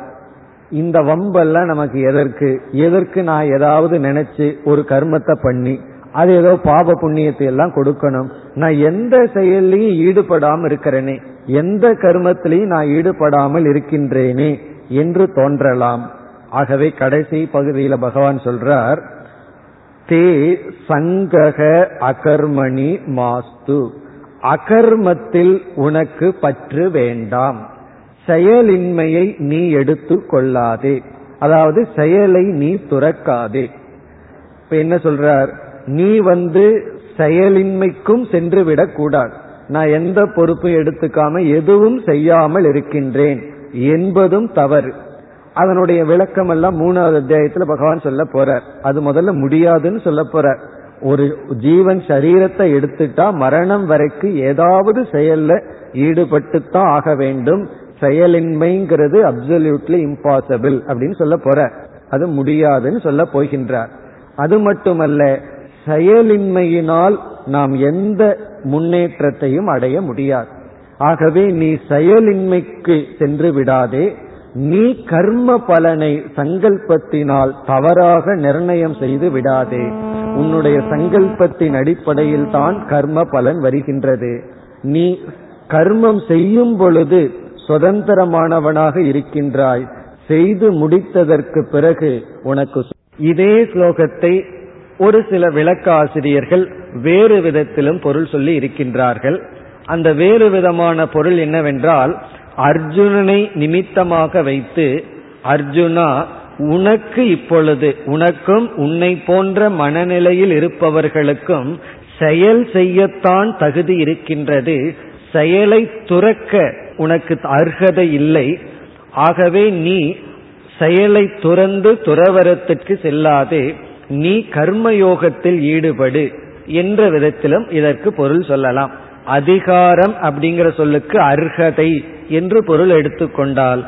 இந்த வம்பெல்லாம் நமக்கு எதற்கு எதற்கு நான் ஏதாவது நினைச்சு ஒரு கர்மத்தை பண்ணி அது ஏதோ பாப புண்ணியத்தை எல்லாம் கொடுக்கணும். நான் எந்த செயலையும் ஈடுபடாமல் இருக்கிறேனே, எந்த கர்மத்திலையும் நான் ஈடுபடாமல் இருக்கின்றேனே என்று தோன்றலாம். ஆகவே கடைசி பகுதியில பகவான் சொல்றார், தே சங்கக அகர்மணி மாஸ்து, அகர்மத்தில் உனக்கு பற்று வேண்டாம், செயலின்மையை நீ எடுத்து கொள்ளாதே, அதாவது செயலை நீ துறக்காதே. இப்ப என்ன சொல்றார், நீ வந்து செயலின்மைக்கும் சென்றுவிடக் கூடாது. நான் எந்த பொறுப்பும் எடுத்துக்காம எதுவும் செய்யாமல் இருக்கின்றேன் என்பதும் தவறு. அதனுடைய விளக்கம் எல்லாம் மூணாவது அத்தியாயத்துல பகவான் சொல்ல போறார். அது முதல்ல முடியாதுன்னு சொல்ல போறார். ஒரு ஜீவன் சரீரத்தை எடுத்துட்டா மரணம் வரைக்கும் ஏதாவது செயல்ல ஈடுபட்டுத்தான் ஆக வேண்டும். செயலின்மைங்கிறது அப்சல்யூட்லி இம்பாசிபிள் அப்படின்னு சொல்ல போறார். அது முடியாதுன்னு சொல்ல போகின்றார். அது மட்டுமல்ல, செயலின்மையினால் நாம் எந்த முன்னேற்றத்தையும் அடைய முடியாது. ஆகவே நீ செயலின்மைக்கு சென்று விடாதே, நீ கர்ம பலனை சங்கல்பத்தினால் தவறாக நிர்ணயம் செய்து விடாதே. உன்னுடைய சங்கல்பத்தின் அடிப்படையில் தான் கர்ம பலன் வருகின்றது. நீ கர்மம் செய்யும் பொழுது சுதந்திரமானவனாக இருக்கின்றாய். செய்து முடித்ததற்கு பிறகு உனக்கு இதே ஸ்லோகத்தை ஒரு சில விளக்காசிரியர்கள் வேறு விதத்திலும் பொருள் சொல்லி இருக்கின்றார்கள். அந்த வேறு விதமான பொருள் என்னவென்றால், அர்ஜுனனை நிமித்தமாக வைத்து, அர்ஜுனா உனக்கு இப்பொழுது, உனக்கும் உன்னை போன்ற மனநிலையில் இருப்பவர்களுக்கும் செயல் செய்யத்தான் தகுதி இருக்கின்றது, செயலை துறக்க உனக்கு அர்ஹதை இல்லை, ஆகவே நீ செயலை துறந்து துறவரத்திற்கு செல்லாதே, நீ கர்மயோகத்தில் ஈடுபடு என்ற விதத்திலும் இதற்கு பொருள் சொல்லலாம். அதிகாரம் அப்படிங்கிற சொல்லுக்கு அர்ஹதை என்று பொருள் எடுத்துக்கொண்டால்,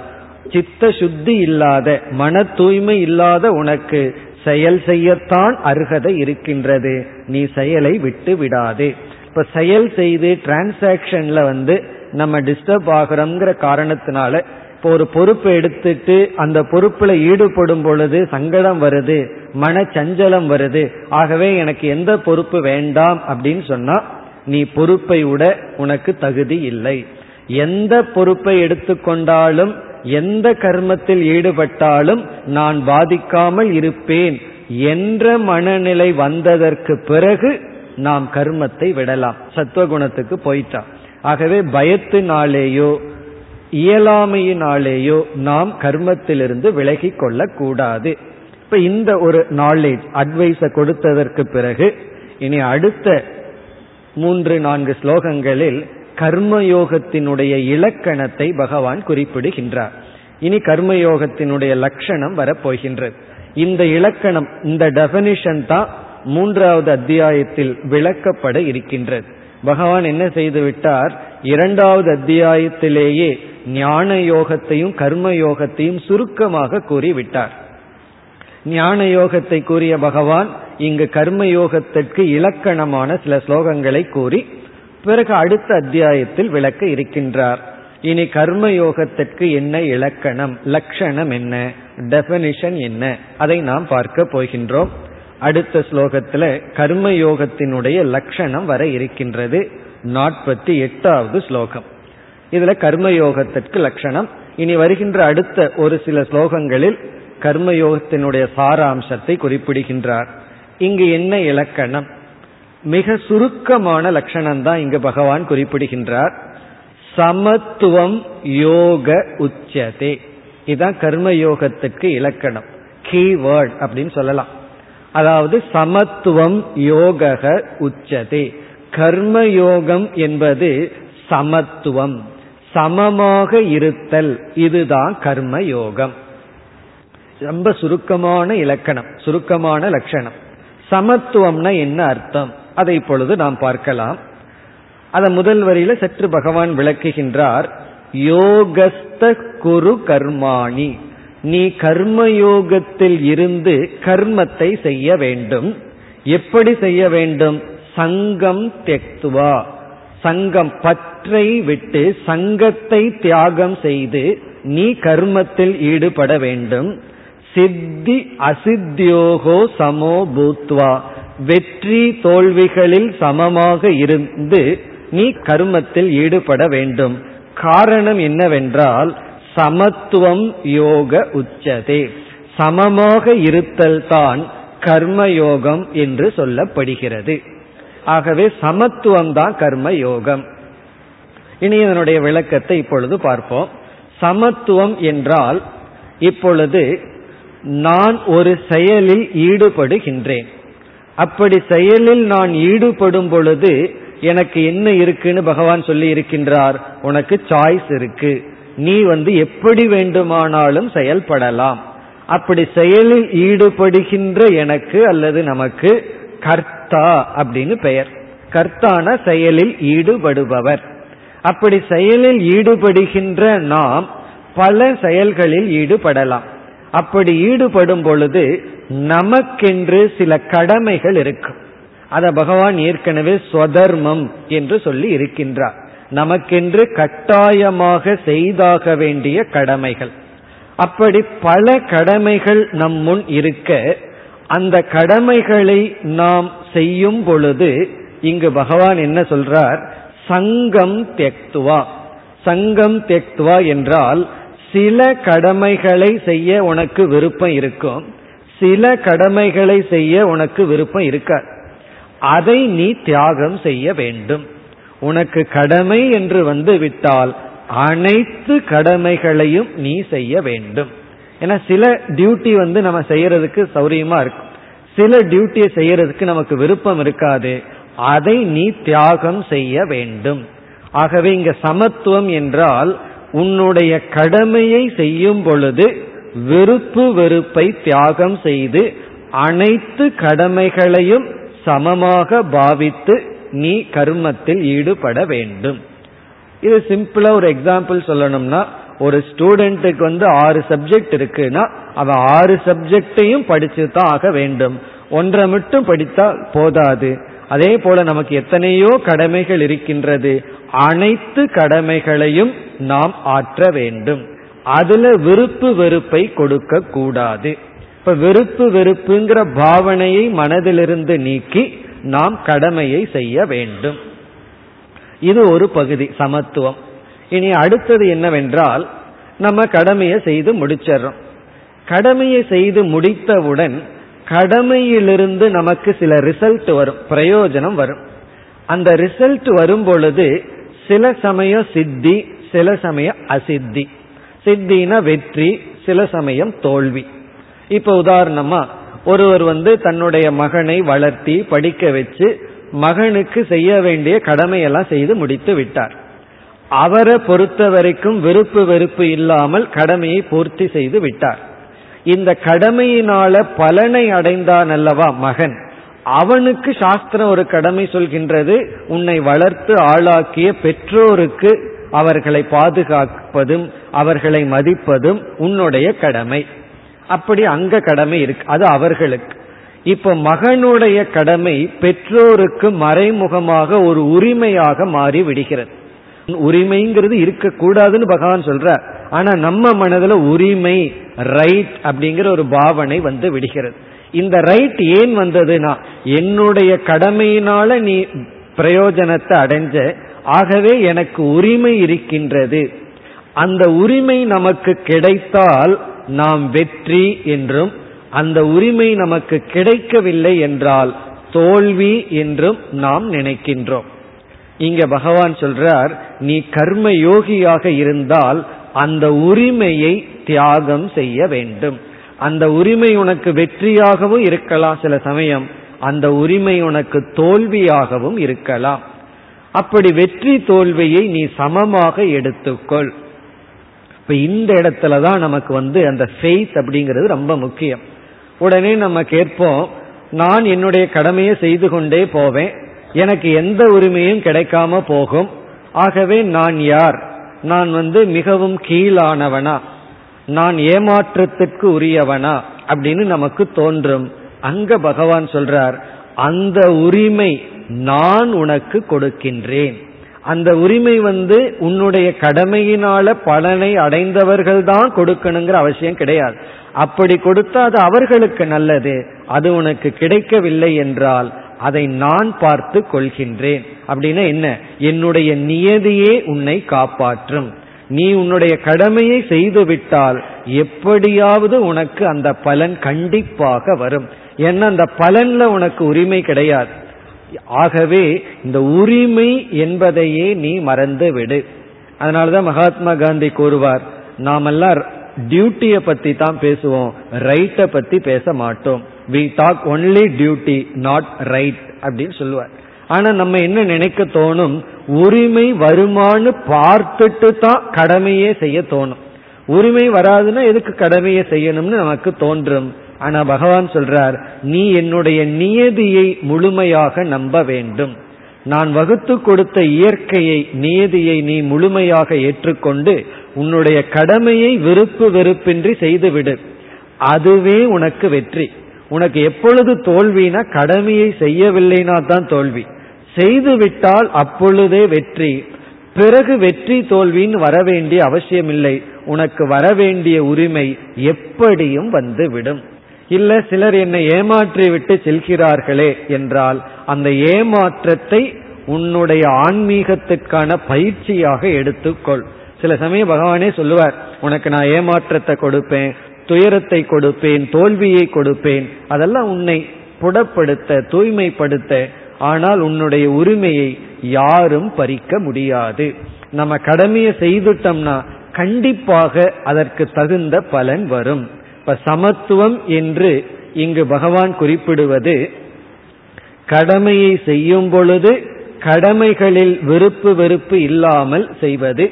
சித்த சுத்தி இல்லாத, மன தூய்மை இல்லாத உனக்கு செயல் செய்யத்தான் அர்ஹதை இருக்கின்றது, நீ செயலை விட்டு விடாதே. இப்ப செயல் செய்து டிரான்சாக்சன்ல வந்து நம்ம டிஸ்டர்ப் ஆகிறோம்ங்கிற காரணத்தினால, இப்போ ஒரு பொறுப்பை எடுத்துட்டு அந்த பொறுப்புல ஈடுபடும் பொழுது சங்கடம் வருது, மனச்சஞ்சலம் வருது, ஆகவே எனக்கு எந்த பொறுப்பு வேண்டாம் அப்படின்னு சொன்னா நீ பொறுப்பை விட உனக்கு தகுதி இல்லை. எந்த பொறுப்பை எடுத்துக்கொண்டாலும் எந்த கர்மத்தில் ஈடுபட்டாலும் நான் பாதிக்காமல் இருப்பேன் என்ற மனநிலை வந்ததற்கு பிறகு நாம் கர்மத்தை விடலாம், சத்துவகுணத்துக்கு போயிட்டான். ஆகவே பயத்தினாலேயோ இயலாமையினாலேயோ நாம் கர்மத்திலிருந்து விலகி கொள்ள கூடாது. இப்ப இந்த ஒரு நாலேஜ் அட்வைஸை கொடுத்ததற்கு பிறகு இனி அடுத்த மூன்று நான்கு ஸ்லோகங்களில் கர்மயோகத்தினுடைய இலக்கணத்தை பகவான் குறிப்பிடுகின்றார். இனி கர்மயோகத்தினுடைய லட்சணம் வரப்போகின்றது. இந்த இலக்கணம், இந்த டெபனிஷன் தான் மூன்றாவது அத்தியாயத்தில் விளக்கப்பட இருக்கின்றது. பகவான் என்ன செய்து விட்டார், இரண்டாவது அத்தியாயத்திலேயே ஞான யோகத்தையும் கர்ம யோகத்தையும் சுருக்கமாக கூறிவிட்டார். ஞான யோகத்தை கூறிய பகவான் இங்கு கர்ம யோகத்திற்கு இலக்கணமான சில ஸ்லோகங்களை கூறி பிறகு அடுத்த அத்தியாயத்தில் விளக்க இருக்கின்றார். இனி கர்ம யோகத்திற்கு என்ன இலக்கணம், லட்சணம் என்ன, டெபனிஷன் என்ன, அதை நாம் பார்க்க போகின்றோம். அடுத்த ஸ்லோகத்துல கர்மயோகத்தினுடைய லட்சணம் வர இருக்கின்றது. நாற்பத்தி எட்டாவது ஸ்லோகம். இதுல கர்மயோகத்திற்கு லட்சணம். இனி வருகின்ற அடுத்த ஒரு சில ஸ்லோகங்களில் கர்மயோகத்தினுடைய சாராம்சத்தை குறிப்பிடுகின்றார். இங்கு என்ன இலக்கணம், மிக சுருக்கமான லட்சணம் தான் இங்கு பகவான் குறிப்பிடுகின்றார். சமத்துவம் யோக உச்சதே, இதுதான் கர்மயோகத்திற்கு இலக்கணம், கீவேர்ட் அப்படின்னு சொல்லலாம். அதாவது சமத்துவம் யோக உச்சதே, கர்மயோகம் என்பது சமத்துவம், சமமாக இருத்தல், இதுதான் கர்மயோகம். ரொம்ப சுருக்கமான இலக்கணம், சுருக்கமான லட்சணம். சமத்துவம்னா என்ன அர்த்தம், அதை இப்பொழுது நாம் பார்க்கலாம். அதை முதல் வரியில சற்று பகவான் விளக்குகின்றார். யோகஸ்த குரு கர்மாணி, நீ கர்மயோகத்தில் இருந்து கர்மத்தை செய்ய வேண்டும். எப்படி செய்ய வேண்டும், சங்கம் தெக்துவா, சங்கம் பற்றை விட்டு, சங்கத்தை தியாகம் செய்து நீ கர்மத்தில் ஈடுபட வேண்டும். சித்தி அசித்தியோகோ சமோ பூத்வா, வெற்றி தோல்விகளில் சமமாக இருந்து நீ கர்மத்தில் ஈடுபட வேண்டும். காரணம் என்னவென்றால் சமத்துவம் யோக உச்சதே, சமமாக இருத்தல் தான் கர்மயோகம் என்று சொல்லப்படுகிறது. ஆகவே சமத்துவம் தான் கர்மயோகம். இனி இதனுடைய விளக்கத்தை இப்பொழுது பார்ப்போம். சமத்துவம் என்றால், இப்பொழுது நான் ஒரு செயலில் ஈடுபடுகின்றேன், அப்படி செயலில் நான் ஈடுபடும் பொழுது எனக்கு என்ன இருக்குன்னு பகவான் சொல்லி இருக்கின்றார். உனக்கு சாய்ஸ் இருக்கு, நீ வந்து எப்படி வேண்டுமானாலும் செயல்படலாம். அப்படி செயலில் ஈடுபடுகின்ற எனக்கு அல்லது நமக்கு கர்த்தா அப்படின்னு பெயர். கர்த்தான செயலில் ஈடுபடுபவர். அப்படி செயலில் ஈடுபடுகின்ற நாம் பல செயல்களில் ஈடுபடலாம். அப்படி ஈடுபடும் பொழுது நமக்கென்று சில கடமைகள் இருக்கும். அத பகவான் ஏற்கனவே ஸ்வதர்மம் என்று சொல்லி இருக்கின்றார். நமக்கென்று கட்டாயமாக செய்தாக வேண்டிய கடமைகள். அப்படி பல கடமைகள் நம் முன் இருக்க, அந்த கடமைகளை நாம் செய்யும் பொழுது இங்கு பகவான் என்ன சொல்றார்? சங்கம் தெக்துவா. சங்கம் தெக்துவா என்றால் சில கடமைகளை செய்ய உனக்கு விருப்பம் இருக்கும், சில கடமைகளை செய்ய உனக்கு விருப்பம் இருக்காது. அதை நீ தியாகம் செய்ய வேண்டும். உனக்கு கடமை என்று வந்து விட்டால் அனைத்து கடமைகளையும் நீ செய்ய வேண்டும். ஏன்னா சில டியூட்டி வந்து நம்ம செய்யறதுக்கு சௌரியமா இருக்கும், சில டியூட்டியை செய்யறதுக்கு நமக்கு விருப்பம் இருக்காது. அதை நீ தியாகம் செய்ய வேண்டும். ஆகவே இங்க சமத்துவம் என்றால் உன்னுடைய கடமையை செய்யும் பொழுது வெறுப்பு வெறுப்பை தியாகம் செய்து அனைத்து கடமைகளையும் சமமாக பாவித்து நீ கர்மத்தில் ஈடுபட வேண்டும். இது சிம்பிளா ஒரு எக்ஸாம்பிள் சொல்லணும்னா, ஒரு ஸ்டூடெண்ட்டுக்கு வந்து ஆறு சப்ஜெக்ட் இருக்குன்னா அவன் ஆறு சப்ஜெக்டையும் படிச்சு தான் ஆக வேண்டும். ஒன்றை மட்டும் படித்தா போதாது. அதே போல நமக்கு எத்தனையோ கடமைகள் இருக்கின்றது, அனைத்து கடமைகளையும் நாம் ஆற்ற வேண்டும். அதுல விருப்பு வெறுப்பை கொடுக்க கூடாது. இப்ப வெறுப்பு வெறுப்புங்கிற பாவனையை மனதிலிருந்து நீக்கி நாம் கடமையை செய்ய வேண்டும். இது ஒரு பகுதி சமத்துவம். இனி அடுத்தது என்னவென்றால், நம்ம கடமையை செய்து முடிச்சிடறோம். கடமையை செய்து முடித்தவுடன் கடமையிலிருந்து நமக்கு சில ரிசல்ட் வரும், பிரயோஜனம் வரும். அந்த ரிசல்ட் வரும் பொழுது சில சமயம் சித்தி, சில சமயம் அசித்தி. சித்தினா வெற்றி, சில சமயம் தோல்வி. இப்ப உதாரணமா ஒருவர் வந்து தன்னுடைய மகனை வளர்த்தி படிக்க வச்சு மகனுக்கு செய்ய வேண்டிய கடமையெல்லாம் செய்து முடித்து விட்டார். அவரை பொறுத்த வரைக்கும் விருப்பு வெறுப்பு இல்லாமல் கடமையை பூர்த்தி செய்து விட்டார். இந்த கடமையினால பலனை அடைந்தான் அல்லவா மகன். அவனுக்கு சாஸ்திரம் ஒரு கடமை சொல்கின்றது, உன்னை வளர்த்து ஆளாக்கிய பெற்றோருக்கு அவர்களை பாதுகாப்பதும் அவர்களை மதிப்பதும் உன்னுடைய கடமை. அப்படி அங்க கடமை இருக்கு, அது அவர்களுக்கு. இப்ப மகனுடைய கடமை பெற்றோருக்கு மறைமுகமாக ஒரு உரிமையாக மாறி விடுகிறது. உரிமைங்கிறது இருக்கக்கூடாதுன்னு பகவான் சொல்ற, ஆனா நம்ம மனதுல உரிமை, ரைட் அப்படிங்கிற ஒரு பாவனை வந்து விடுகிறது. இந்த ரைட் ஏன் வந்ததுன்னா என்னுடைய கடமையினால நீ பிரயோஜனத்தை அடைஞ்ச, ஆகவே எனக்கு உரிமை இருக்கின்றது. அந்த உரிமை நமக்கு கிடைத்தால் நாம் வெற்றி என்றும், அந்த உரிமை நமக்கு கிடைக்கவில்லை என்றால் தோல்வி என்றும் நாம் நினைக்கின்றோம். இங்க பகவான் சொல்றார், நீ கர்ம யோகியாக இருந்தால் அந்த உரிமையை தியாகம் செய்ய வேண்டும். அந்த உரிமை உனக்கு வெற்றியாகவும் இருக்கலாம், சில சமயம் அந்த உரிமை உனக்கு தோல்வியாகவும் இருக்கலாம். அப்படி வெற்றி தோல்வியை நீ சமமாக எடுத்துக்கொள். இப்ப இந்த இடத்துலதான் நமக்கு வந்து அந்த ஃபெய்த் அப்படிங்கிறது ரொம்ப முக்கியம். உடனே நம்ம கேட்போம், நான் என்னுடைய கடமையை செய்து கொண்டே போவேன், எனக்கு எந்த உரிமையும் கிடைக்காம போகும், ஆகவே நான் யார்? நான் வந்து மிகவும் கீழானவனா, நான் ஏமாற்றத்துக்கு உரியவனா அப்படின்னு நமக்கு தோன்றும். அங்க பகவான் சொல்றார், அந்த உரிமை நான் உனக்கு கொடுக்கின்றேன். அந்த உரிமை வந்து உன்னுடைய கடமையினால பலனை அடைந்தவர்கள் தான் கொடுக்கணுங்கிற அவசியம் கிடையாது. அப்படி கொடுத்தா அது அவர்களுக்கு நல்லது. அது உனக்கு கிடைக்கவில்லை என்றால் அதை நான் பார்த்து கொள்கின்றேன். அப்படின்னா என்ன? என்னுடைய நியதியே உன்னை காப்பாற்றும். நீ உன்னுடைய கடமையை செய்துவிட்டால் எப்படியாவது உனக்கு அந்த பலன் கண்டிப்பாக வரும். ஏன்னா அந்த பலன்ல உனக்கு உரிமை கிடையாது. ஆகவே இந்த உரிமை என்பதையே நீ மறந்து விடு. அதனாலதான் மகாத்மா காந்தி கூறுவார், நாமெல்லாம் டியூட்டியை பத்தி தான் பேசுவோம், ரைட்டை பத்தி பேச மாட்டோம். We talk only duty, not right அப்படின்னு சொல்லுவார். ஆனா நம்ம என்ன நினைக்க தோணும், உரிமை வருமானு பார்த்துட்டு தான் கடமையே செய்ய தோணும். உரிமை வராதுன்னா எதுக்கு கடமையை செய்யணும்னு நமக்கு தோன்றும். ஆனா பகவான் சொல்றார், நீ என்னுடைய நியதியை முழுமையாக நம்ப வேண்டும். நான் வகுத்து கொடுத்த இயற்கையை நியதியை நீ முழுமையாக ஏற்றுக்கொண்டு உன்னுடைய கடமையை விருப்பு வெறுப்பின்றி செய்துவிடு. அதுவே உனக்கு வெற்றி. உனக்கு எப்பொழுது தோல்வினா கடமையை செய்யவில்லைனா தான் தோல்வி. செய்து விட்டால் அப்பொழுதே வெற்றி. பிறகு வெற்றி தோல்வின்னு வர வேண்டிய அவசியமில்லை. உனக்கு வரவேண்டிய உரிமை எப்படியும் வந்துவிடும். இல்ல சிலர் என்னை ஏமாற்றி விட்டு செல்கிறார்களே என்றால் அந்த ஏமாற்றத்தை உன்னுடைய ஆன்மீகத்திற்கான பயிற்சியாக எடுத்துக்கொள். சில சமயம் பகவானே சொல்லுவார், உனக்கு நான் ஏமாற்றத்தை கொடுப்பேன், துயரத்தை கொடுப்பேன், தோல்வியை கொடுப்பேன், அதெல்லாம் உன்னை புடப்படுத்த தூய்மைப்படுத்த. ஆனால் உன்னுடைய உரிமையை யாரும் பறிக்க முடியாது. நம்ம கடமையை செய்துட்டோம்னா கண்டிப்பாக அதற்கு தகுந்த பலன் வரும். இப்ப சமத்துவம் என்று இங்கு பகவான் குறிப்பிடுவது, கடமையை செய்யும் பொழுது கடமைகளில் விருப்பு வெறுப்பு இல்லாமல் செய்வது,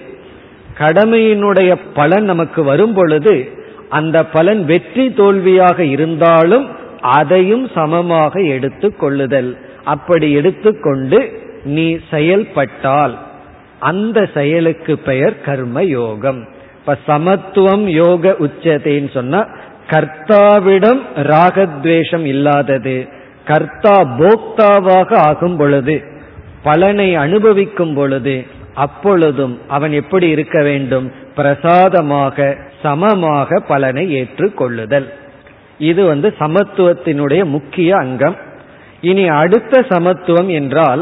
கடமையினுடைய பலன் நமக்கு வரும் பொழுது அந்த பலன் வெற்றி தோல்வியாக இருந்தாலும் அதையும் சமமாக எடுத்து கொள்ளுதல். அப்படி எடுத்துக்கொண்டு நீ செயல்பட்டால் அந்த செயலுக்கு பெயர் கர்ம யோகம். இப்ப சமத்துவம் யோக உச்சத்தைன்னு சொன்னா கர்த்தாவிடம் ராகத்வேஷம் இல்லாதது. கர்த்தா போக்தாவாக ஆகும் பொழுது, பலனை அனுபவிக்கும் பொழுது, அப்பொழுதும் அவன் எப்படி இருக்க வேண்டும், பிரசாதமாக சமமாக பலனை ஏற்று கொள்ளுதல். இது வந்து சமத்துவத்தினுடைய முக்கிய அங்கம். இனி அடுத்த சமத்துவம் என்றால்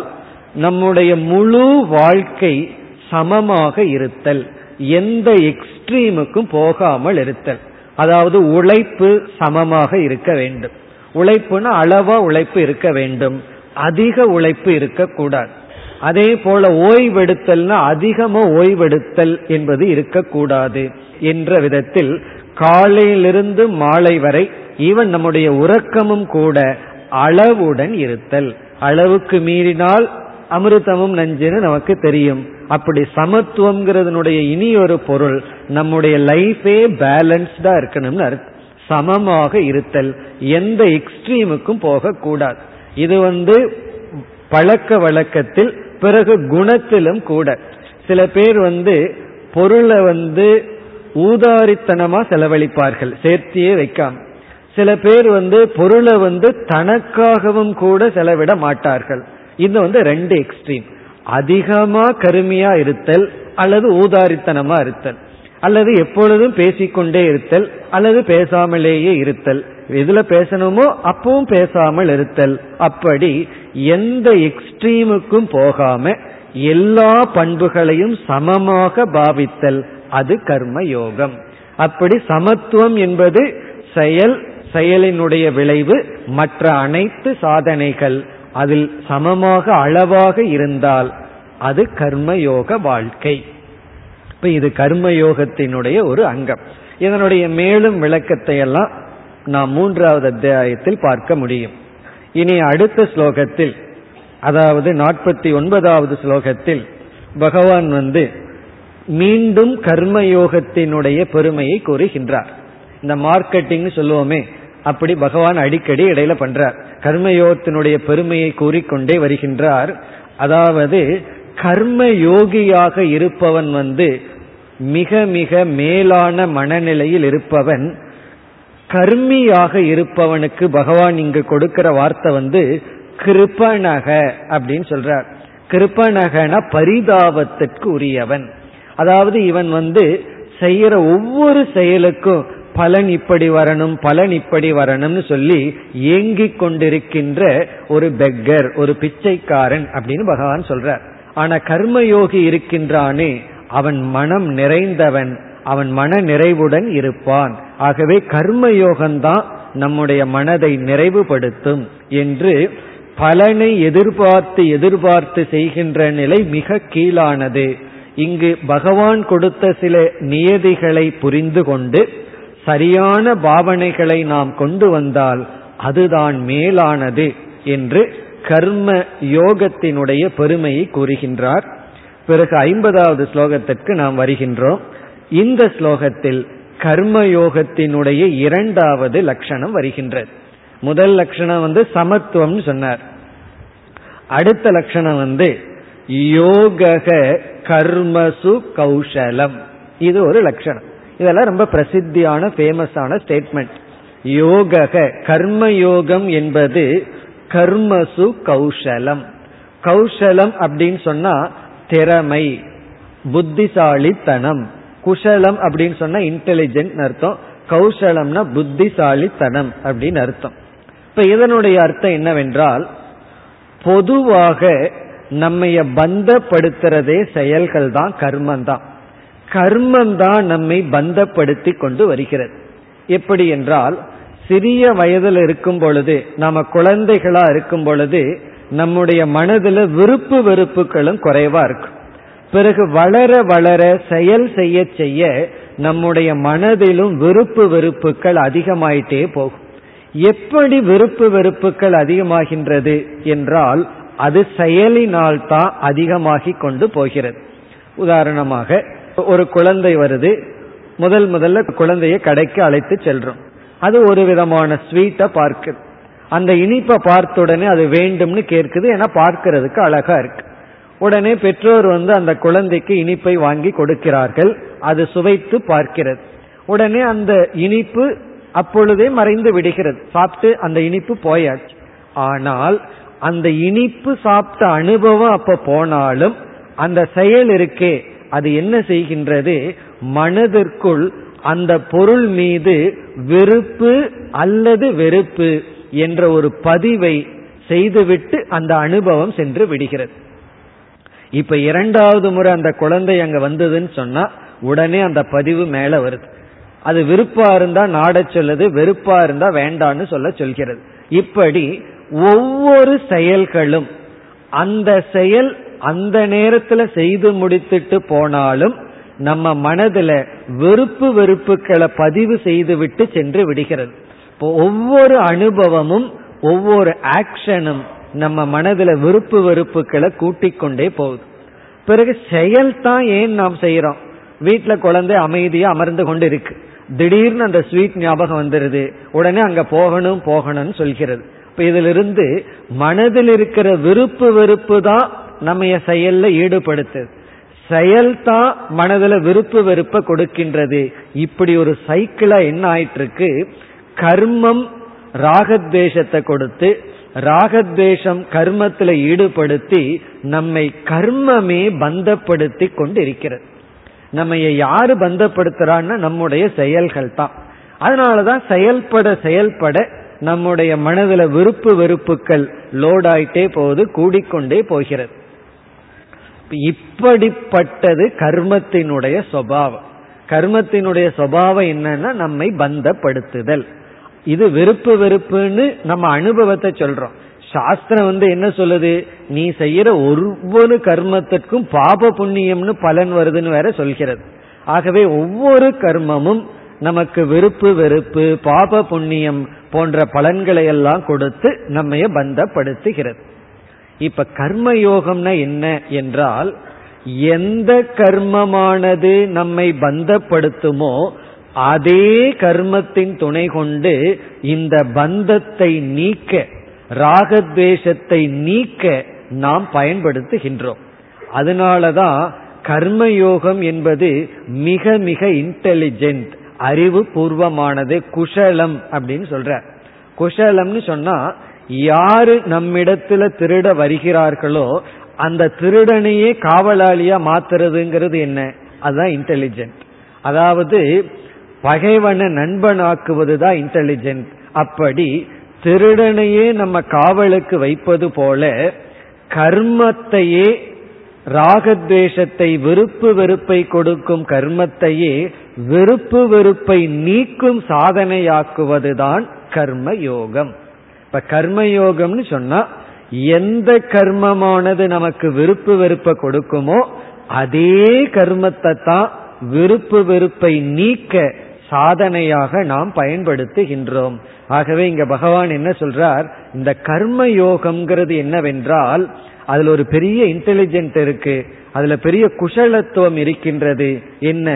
நம்முடைய முழு வாழ்க்கை சமமாக இருத்தல், எந்த எக்ஸ்ட்ரீமுக்கும் போகாமல் இருத்தல். அதாவது உழைப்பு சமமாக இருக்க வேண்டும். உழைப்புனா அளவா உழைப்பு இருக்க வேண்டும், அதிக உழைப்பு இருக்கக்கூடாது. அதே போல ஓய்வெடுத்தல்னா அதிகமா ஓய்வெடுத்தல் என்பது இருக்கக்கூடாது என்ற விதத்தில் காலையிலிருந்து மாலை வரை ஈவன் நம்முடைய உறக்கமும் கூட அளவுடன் இருத்தல். அளவுக்கு மீறினால் அமிர்தமும் நஞ்சுன்னு நமக்கு தெரியும். அப்படி சமத்துவம்ங்கிறதுனுடைய இனி ஒரு பொருள், நம்முடைய லைஃபே பேலன்ஸ்டா இருக்கணும்னு அர்த்தம். சமமாக இருத்தல், எந்த எக்ஸ்ட்ரீமுக்கும் போகக்கூடாது. இது வந்து பழக்க வழக்கத்தில், பிறகு குணத்திலும் கூட. சில பேர் வந்து பொருளை வந்து ஊதாரித்தனமா செலவழிப்பார்கள், சேர்த்தியே வைக்காம. சில பேர் வந்து பொருளை வந்து தனக்காகவும் கூட செலவிட மாட்டார்கள். இது வந்து ரெண்டு எக்ஸ்ட்ரீம், அதிகமா கருமையா இருத்தல் அல்லது ஊதாரித்தனமா இருத்தல், அல்லது எப்பொழுதும் பேசிக்கொண்டே இருத்தல் அல்லது பேசாமலேயே இருத்தல். எதுல பேசணுமோ அப்பவும் பேசாமல் இருத்தல். அப்படி எந்த எக்ஸ்ட்ரீமுக்கும் போகாம எல்லா பண்புகளையும் சமமாக பாவித்தல், அது கர்ம யோகம். அப்படி சமத்துவம் என்பது செயல், செயலினுடைய விளைவு, மற்ற அனைத்து சாதனைகள் அதில் சமமாக அளவாக இருந்தால் அது கர்மயோக வாழ்க்கை. இப்ப இது கர்மயோகத்தினுடைய ஒரு அங்கம். இதனுடைய மேலும் விளக்கத்தை எல்லாம் நாம் மூன்றாவது அத்தியாயத்தில் பார்க்க முடியும். இனி அடுத்த ஸ்லோகத்தில், அதாவது நாற்பத்தி ஒன்பதாவது ஸ்லோகத்தில் பகவான் வந்து மீண்டும் கர்மயோகத்தினுடைய பெருமையை கூறுகின்றார். இந்த மார்க்கெட்டிங் சொல்லுவோமே, அப்படி பகவான் அடிக்கடி இடையில பண்றார். கர்மயோகத்தினுடைய பெருமையை கூறிக்கொண்டே வருகின்றார். அதாவது கர்மயோகியாக இருப்பவன் வந்து மிக மிக மேலான மனநிலையில் இருப்பவன். கர்மியாக இருப்பவனுக்கு பகவான் இங்கு கொடுக்கிற வார்த்தை வந்து கிருபணக அப்படின்னு சொல்றார். கிருபணகனா பரிதாபத்திற்கு உரியவன். அதாவது இவன் வந்து செய்யற ஒவ்வொரு செயலுக்கும் பலன் இப்படி வரணும், பலன் இப்படி வரணும்னு சொல்லி ஏங்கிக் கொண்டிருக்கின்ற ஒரு பெக்கர், ஒரு பிச்சைக்காரன் அப்படின்னு பகவான் சொல்றார். ஆனா கர்மயோகி இருக்கின்றானே, அவன் மனம் நிறைந்தவன், அவன் மன நிறைவுடன் இருப்பான். ஆகவே கர்மயோகம்தான் நம்முடைய மனதை நிறைவுபடுத்தும் என்று பலனை எதிர்பார்த்து எதிர்பார்த்து செய்கின்ற நிலை மிக கீழானது. இங்கு பகவான் கொடுத்த சில நியதிகளை புரிந்து கொண்டு சரியான பாவனைகளை நாம் கொண்டு வந்தால் அதுதான் மேலானது என்று கர்ம யோகத்தினுடைய பெருமையை கூறுகின்றார். பிறகு ஐம்பதாவது ஸ்லோகத்திற்கு நாம் வருகின்றோம். இந்த ஸ்லோகத்தில் கர்மயோகத்தினுடைய இரண்டாவது லட்சணம் வருகின்றது. முதல் லட்சணம் வந்து சமத்துவம் சொன்னார். அடுத்த லட்சணம் வந்து யோக கர்மசு கௌசலம், இது ஒரு லட்சணம். இதெல்லாம் ரொம்ப பிரசித்தியான ஃபேமஸான ஸ்டேட்மெண்ட். யோக கர்மயோகம் என்பது கர்மசு கௌசலம். கௌசலம் அப்படின்னு சொன்னா திறமை, புத்திசாலித்தனம். குஷலம் அப்படின்னு சொன்னா இன்டெலிஜென்ட் அர்த்தம், கௌசலம்னா புத்திசாலித்தனம் அப்படின்னு அர்த்தம். இப்ப இதனுடைய அர்த்தம் என்னவென்றால், பொதுவாக நம்மைய பந்தப்படுத்துறதே செயல்கள் தான், கர்மந்தான். கர்மந்தான் நம்மை பந்தப்படுத்தி கொண்டு வருகிறது. எப்படி என்றால், சிறிய வயதில் இருக்கும் பொழுது, நாம குழந்தைகளா இருக்கும் பொழுது நம்முடைய மனதில் விருப்பு வெறுப்புகளும் குறைவா இருக்கும். பிறகு வளர வளர செயல் செய்ய செய்ய நம்முடைய மனதிலும் விருப்பு வெறுப்புகள் அதிகமாயிட்டே போகும். எப்படி விருப்பு வெறுப்புகள் அதிகமாகின்றது என்றால், அது செயலினால் தான் அதிகமாகிக் கொண்டு போகிறது. உதாரணமாக, ஒரு குழந்தை வருது, முதல் முதல்ல குழந்தையை கடைக்கு அழைத்து செல்றோம். அது ஒரு விதமான ஸ்வீட்டை பார்க்குது. அந்த இனிப்பை பார்த்த உடனே அது வேண்டும்னு கேட்குது, ஏன்னா பார்க்கறதுக்கு அழகா இருக்கு. உடனே பெற்றோர் வந்து அந்த குழந்தைக்கு இனிப்பை வாங்கி கொடுக்கிறார்கள். அது சுவைத்து பார்க்கிறது. உடனே அந்த இனிப்பு அப்பொழுதே மறைந்து விடுகிறது. சாப்பிட்டு அந்த இனிப்பு போயாச்சு. ஆனால் அந்த இனிப்பு சாப்பிட்ட அனுபவம் அப்ப போனாலும் அந்த செயல் இருக்கே, அது என்ன செய்கின்றது, மனதிற்குள் அந்த பொருள் மீது வெறுப்பு அல்லது வெறுப்பு என்ற ஒரு பதிவை செய்துவிட்டு அந்த அனுபவம் சென்று விடுகிறது. இப்ப இரண்டாவது முறை அந்த குழந்தை அங்க வந்ததுன்னு சொன்னா உடனே அந்த பதிவு மேல வருது. அது விருப்பா இருந்தா நாட சொல்லுது, வெறுப்பா இருந்தா வேண்டான்னு சொல்ல சொல்கிறது. இப்படி ஒவ்வொரு செயல்களும் அந்த செயல் அந்த நேரத்துல செய்து முடித்துட்டு போனாலும் நம்ம மனதுல வெறுப்பு வெறுப்புகளை பதிவு செய்து விட்டு சென்று விடுகிறது. இப்போ ஒவ்வொரு அனுபவமும் ஒவ்வொரு ஆக்ஷனும் நம்ம மனதுல விருப்பு வெறுப்புகளை கூட்டிக் கொண்டே போகுது. பிறகு செயல் தான் ஏன் நாம் செய்யறோம். வீட்டுல குழந்தை அமைதியா அமர்ந்து கொண்டு இருக்கு, திடீர்னு அந்த ஸ்வீட் ஞாபகம் வந்துருது, உடனே அங்க போகணும் போகணும்னு சொல்கிறது. இப்ப இதுல இருந்து மனதில் இருக்கிற விருப்பு வெறுப்பு தான் நம்ம செயல்ல ஈடுபடுத்துது, செயல் தான் மனதுல விருப்பு வெறுப்பை கொடுக்கின்றது. இப்படி ஒரு சைக்கிளா என்ன ஆயிட்டு இருக்கு, கர்மம் ராகத்வேஷத்தை கொடுத்து, ராகத்வேஷம் கர்மத்துல ஈடுபடுத்தி நம்மை கர்மமே பந்தப்படுத்தி கொண்டு இருக்கிறது. நம்ம யாரு பந்தப்படுத்துறான்னா நம்முடைய செயல்கள் தான். அதனாலதான் செயல்பட செயல்பட நம்முடைய மனதுல விருப்பு வெறுப்புகள் லோடாயிட்டே போது கூடிக்கொண்டே போகிறது. இப்படிப்பட்டது கர்மத்தினுடைய சுபாவம். கர்மத்தினுடைய சுபாவம் என்னன்னா நம்மை பந்தப்படுத்துதல். இது வெறுப்பு வெறுப்புன்னு நம்ம அனுபவத்தை சொல்றோம். சாஸ்திரம் வந்து என்ன சொல்லுது, நீ செய்யற ஒவ்வொரு கர்மத்திற்கும் பாப புண்ணியம்னு பலன் வருதுன்னு வேற சொல்கிறது. ஆகவே ஒவ்வொரு கர்மமும் நமக்கு வெறுப்பு வெறுப்பு பாப புண்ணியம் போன்ற பலன்களை எல்லாம் கொடுத்து நம்மைய பந்தப்படுத்துகிறது. இப்ப கர்மயோகம்னா என்ன என்றால், எந்த கர்மமானது நம்மை பந்தப்படுத்துமோ அதே கர்மத்தின் துணை கொண்டு இந்த பந்தத்தை நீக்க, ராகத்வேஷத்தை நீக்க நாம் பயன்படுத்துகின்றோம். அதனாலதான் கர்மயோகம் என்பது மிக மிக இன்டெலிஜென்ட், அறிவு பூர்வமானது, குஷலம் அப்படின்னு சொல்ற. குஷலம்னு சொன்னா யாரு நம்மிடத்துல திருட வருகிறார்களோ அந்த திருடனையே காவலாளியா மாத்துறதுங்கிறது என்ன, அதுதான் இன்டெலிஜென்ட். அதாவது பகைவனை நண்பனாக்குவது தான் இன்டெலிஜென்ட். அப்படி திருடனையே நம்ம காவலுக்கு வைப்பது போல கர்மத்தையே, ராகத்வேஷத்தை விருப்பு வெறுப்பை கொடுக்கும் கர்மத்தையே விருப்பு வெறுப்பை நீக்கும் சாதனையாக்குவதுதான் கர்மயோகம். இப்ப கர்மயோகம்னு சொன்னா எந்த கர்மமானது நமக்கு விருப்பு வெறுப்பை கொடுக்குமோ அதே கர்மத்தை தான் விருப்பு வெறுப்பை நீக்க சாதனையாக நாம் பயன்படுத்துகின்றோம். ஆகவே இங்க பகவான் என்ன சொல்றார், இந்த கர்ம யோகம்ங்கிறது என்னவென்றால், அதுல ஒரு பெரிய இன்டெலிஜென்ட் இருக்கு, அதுல பெரிய குஷலத்துவம் இருக்கின்றது. என்ன?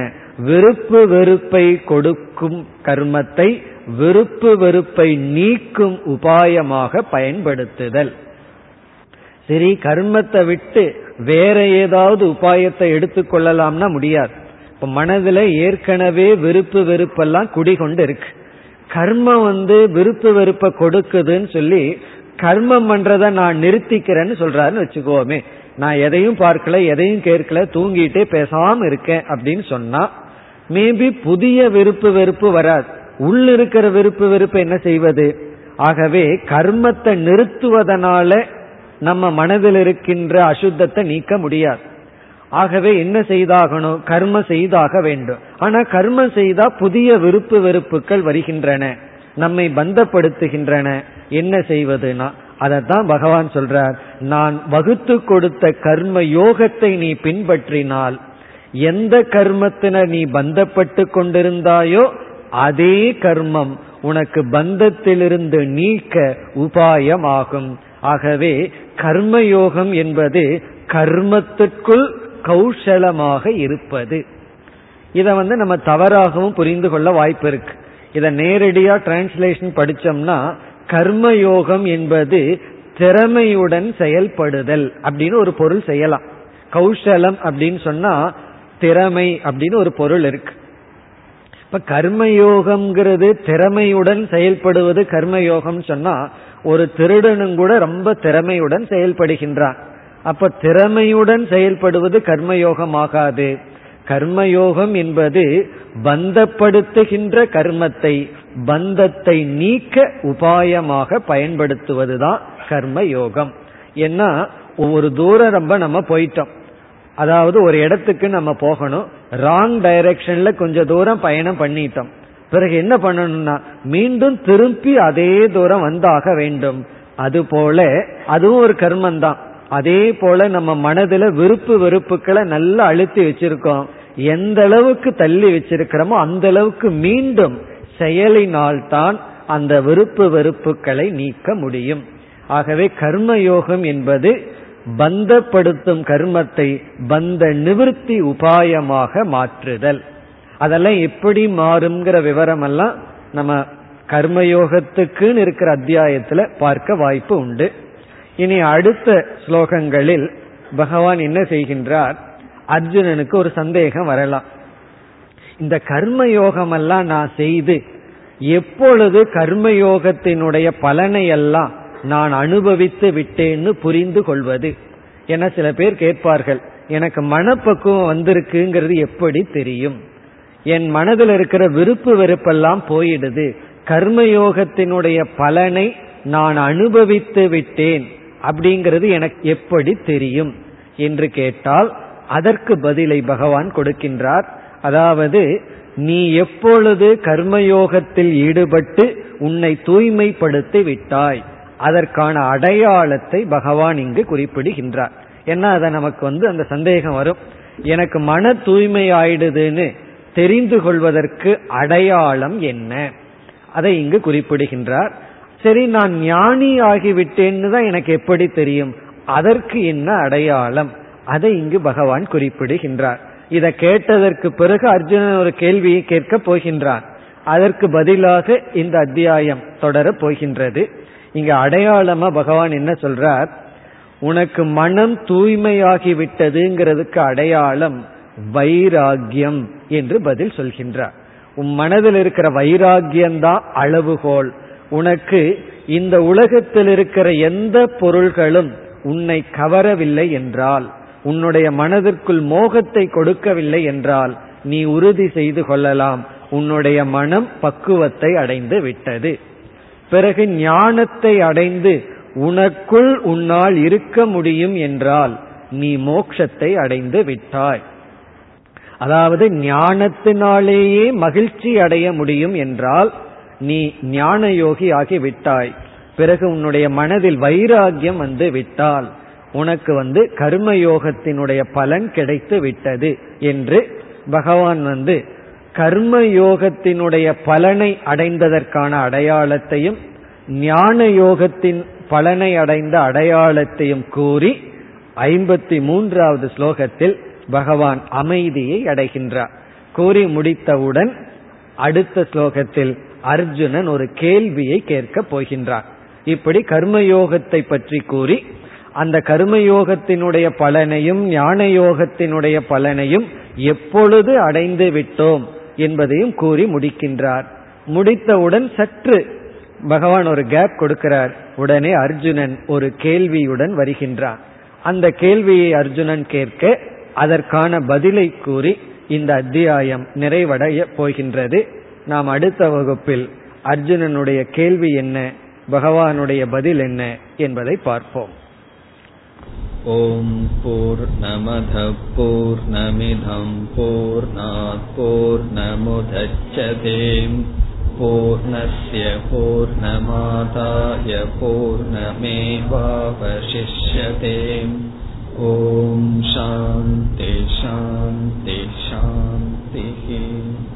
விருப்பு வெறுப்பை கொடுக்கும் கர்மத்தை விருப்பு வெறுப்பை நீக்கும் உபாயமாக பயன்படுத்துதல். சரி, கர்மத்தை விட்டு வேற ஏதாவது உபாயத்தை எடுத்துக்கொள்ளலாம்னா முடியாது. இப்ப மனதுல ஏற்கனவே விருப்பு வெறுப்பெல்லாம் குடிகொண்டு இருக்கு. கர்மம் வந்து விருப்பு வெறுப்பை கொடுக்குதுன்னு சொல்லி கர்மம் பண்றத நான் நிறுத்திக்கிறேன்னு சொல்றாருன்னு வச்சுக்கோமே. நான் எதையும் பார்க்கல, எதையும் கேட்கல, தூங்கிட்டே பேசாம இருக்கேன் அப்படின்னு சொன்னா மேபி புதிய விருப்பு வெறுப்பு வராது, உள்ள இருக்கிற விருப்பு வெறுப்பு என்ன செய்வது? ஆகவே கர்மத்தை நிறுத்துவதனால நம்ம மனதில் இருக்கின்ற அசுத்தத்தை நீக்க முடியாது. ஆகவே என்ன செய்தாகணும்? கர்ம செய்தாக வேண்டும். ஆனா கர்ம செய்தா புதிய விருப்பு வெறுப்புகள் வருகின்றன, நம்மை பந்தப்படுத்துகின்றன. என்ன செய்வதுனா அதைத்தான் பகவான் சொல்றார், நான் வகுத்து கொடுத்த கர்ம யோகத்தை நீ பின்பற்றினால் எந்த கர்மத்தின நீ பந்தப்பட்டு கொண்டிருந்தாயோ அதே கர்மம் உனக்கு பந்தத்திலிருந்து நீக்க உபாயமாகும். ஆகவே கர்மயோகம் என்பது கர்மத்திற்குள் கௌசலமாக இருப்பது. இதை வந்து நம்ம தவறாகவும் புரிந்து கொள்ள வாய்ப்பு இருக்கு. இதை நேரடியா டிரான்ஸ்லேஷன் படிச்சோம்னா கர்மயோகம் என்பது திறமையுடன் செயல்படுதல் அப்படின்னு ஒரு பொருள் செய்யலாம். கௌசலம் அப்படின்னு சொன்னா திறமை அப்படின்னு ஒரு பொருள் இருக்கு. இப்ப கர்மயோகம்ங்கிறது திறமையுடன் செயல்படுவது. கர்மயோகம் சொன்னா ஒரு திருடனும் கூட ரொம்ப திறமையுடன் செயல்படுகின்றான். அப்ப திறமையுடன் செயல்படுவது கர்மயோகம் ஆகாது. கர்மயோகம் என்பது பந்தப்படுத்துகின்ற கர்மத்தை பந்தத்தை நீக்க உபாயமாக பயன்படுத்துவதுதான் கர்மயோகம். ஏன்னா ஒரு தூரம் ரொம்ப நம்ம போயிட்டோம், அதாவது ஒரு இடத்துக்கு நம்ம போகணும், ராங் டைரக்ஷன்ல கொஞ்சம் தூரம் பயணம் பண்ணிட்டோம். பிறகு என்ன பண்ணணும்னா மீண்டும் திரும்பி அதே தூரம் வந்தாக வேண்டும். அதுபோல அதுவும் ஒரு கர்மந்தான். அதே போல நம்ம மனதுல விருப்பு வெறுப்புக்களை நல்லா அழுத்தி வச்சிருக்கோம். எந்த அளவுக்கு தள்ளி வச்சிருக்கிறோமோ அந்த அளவுக்கு மீண்டும் செயலினால் தான் அந்த விருப்பு வெறுப்புக்களை நீக்க முடியும். ஆகவே கர்மயோகம் என்பது பந்தப்படுத்தும் கர்மத்தை பந்த நிவர்த்தி உபாயமாக மாற்றுதல். அதெல்லாம் எப்படி மாறும்ங்கிற விவரம் எல்லாம் நம்ம கர்மயோகத்துக்குன்னு இருக்கிற அத்தியாயத்துல பார்க்க வாய்ப்பு உண்டு. இனி அடுத்த ஸ்லோகங்களில் பகவான் என்ன செய்கின்றார்? அர்ஜுனனுக்கு ஒரு சந்தேகம் வரலாம், இந்த கர்மயோகம் எல்லாம் நான் செய்து எப்பொழுது கர்மயோகத்தினுடைய பலனையெல்லாம் நான் அனுபவித்து விட்டேன்னு புரிந்து கொள்வது என சில பேர் கேட்பார்கள். எனக்கு மனப்பக்குவம் வந்திருக்குங்கிறது எப்படி தெரியும்? என் மனதில் இருக்கிற விருப்பு வெறுப்பெல்லாம் போயிடுது, கர்மயோகத்தினுடைய பலனை நான் அனுபவித்து விட்டேன் அப்படிங்கிறது எனக்கு எப்படி தெரியும் என்று கேட்டால் அதற்கு பதிலை பகவான் கொடுக்கின்றார். அதாவது நீ எப்பொழுது கர்மயோகத்தில் ஈடுபட்டு உன்னை தூய்மைப்படுத்தி விட்டாய், அதற்கான அடையாளத்தை பகவான் இங்கு குறிப்பிடுகின்றார். ஏன்னா அதை நமக்கு வந்து அந்த சந்தேகம் வரும், எனக்கு மன தூய்மை ஆயிடுதுன்னு தெரிந்து கொள்வதற்கு அடையாளம் என்ன? அதை இங்கு குறிப்பிடுகின்றார். சரி, நான் ஞானி ஆகிவிட்டேன்னு தான் எனக்கு எப்படி தெரியும், அதற்கு என்ன அடையாளம்? அதை இங்கு பகவான் குறிப்பிடுகின்றார். இதை கேட்டதற்கு பிறகு அர்ஜுனன் ஒரு கேள்வியை கேட்கப் போகின்றான். அதற்கு பதிலாக இந்த அத்தியாயம் தொடரப் போகின்றது. இங்க அடையாளமா பகவான் என்ன சொல்றார்? உனக்கு மனம் தூய்மையாகிவிட்டதுங்கிறதுக்கு அடையாளம் வைராகியம் என்று பதில் சொல்கின்றார். உன் மனதில் இருக்கிற வைராகியம்தான் அளவுகோல். உனக்கு இந்த உலகத்தில் இருக்கிற எந்த பொருள்களும் உன்னை கவரவில்லை என்றால், உன்னுடைய மனதிற்குள் மோகத்தை கொடுக்கவில்லை என்றால் நீ உறுதி செய்து கொள்ளலாம், உன்னுடைய மனம் பக்குவத்தை அடைந்து விட்டது. பிறகு ஞானத்தை அடைந்து உனக்குள் உன்னால் இருக்க முடியும் என்றால் நீ மோட்சத்தை அடைந்து விட்டாய். அதாவது ஞானத்தினாலேயே மகிழ்ச்சி அடைய முடியும் என்றால் நீ ஞான யோகி ஆகி விட்டாய். பிறகு உன்னுடைய மனதில் வைராகியம் வந்து விட்டால் உனக்கு வந்து கர்மயோகத்தினுடைய பலன் கிடைத்து விட்டது என்று பகவான் வந்து கர்மயோகத்தினுடைய பலனை அடைந்ததற்கான அடையாளத்தையும் ஞான யோகத்தின் பலனை அடைந்த அடையாளத்தையும் கூறி ஐம்பத்தி மூன்றாவது ஸ்லோகத்தில் பகவான் அமைதியை அடைகின்றார். கூறி முடித்தவுடன் அடுத்த ஸ்லோகத்தில் அர்ஜுனன் ஒரு கேள்வியை கேட்கப் போகின்றான். இப்படி கர்மயோகத்தை பற்றி கூறி அந்த கர்மயோகத்தினுடைய பலனையும் ஞான யோகத்தினுடைய பலனையும் எப்பொழுது அடைந்து விட்டோம் என்பதையும் கூறி முடிக்கின்றார். முடித்தவுடன் சற்று பகவான் ஒரு கேப் கொடுக்கிறார். உடனே அர்ஜுனன் ஒரு கேள்வியுடன் வருகின்றான். அந்த கேள்வியை அர்ஜுனன் கேட்க அதற்கான பதிலை கூறி இந்த அத்தியாயம் நிறைவடைய போகின்றது. நாம் அடுத்த வகுப்பில் அர்ஜுனனுடைய கேள்வி என்ன, பகவானுடைய பதில் என்ன என்பதை பார்ப்போம். ஓம் பூர்ணமத பூர்ணமிதம் பூர்ணாத் பூர்ணமுதச்யதே பூர்ணஸ்ய பூர்ணமாதாய பூர்ணமேவாவசிஷ்யதே. ஓம் சாந்தி சாந்தி சாந்தி.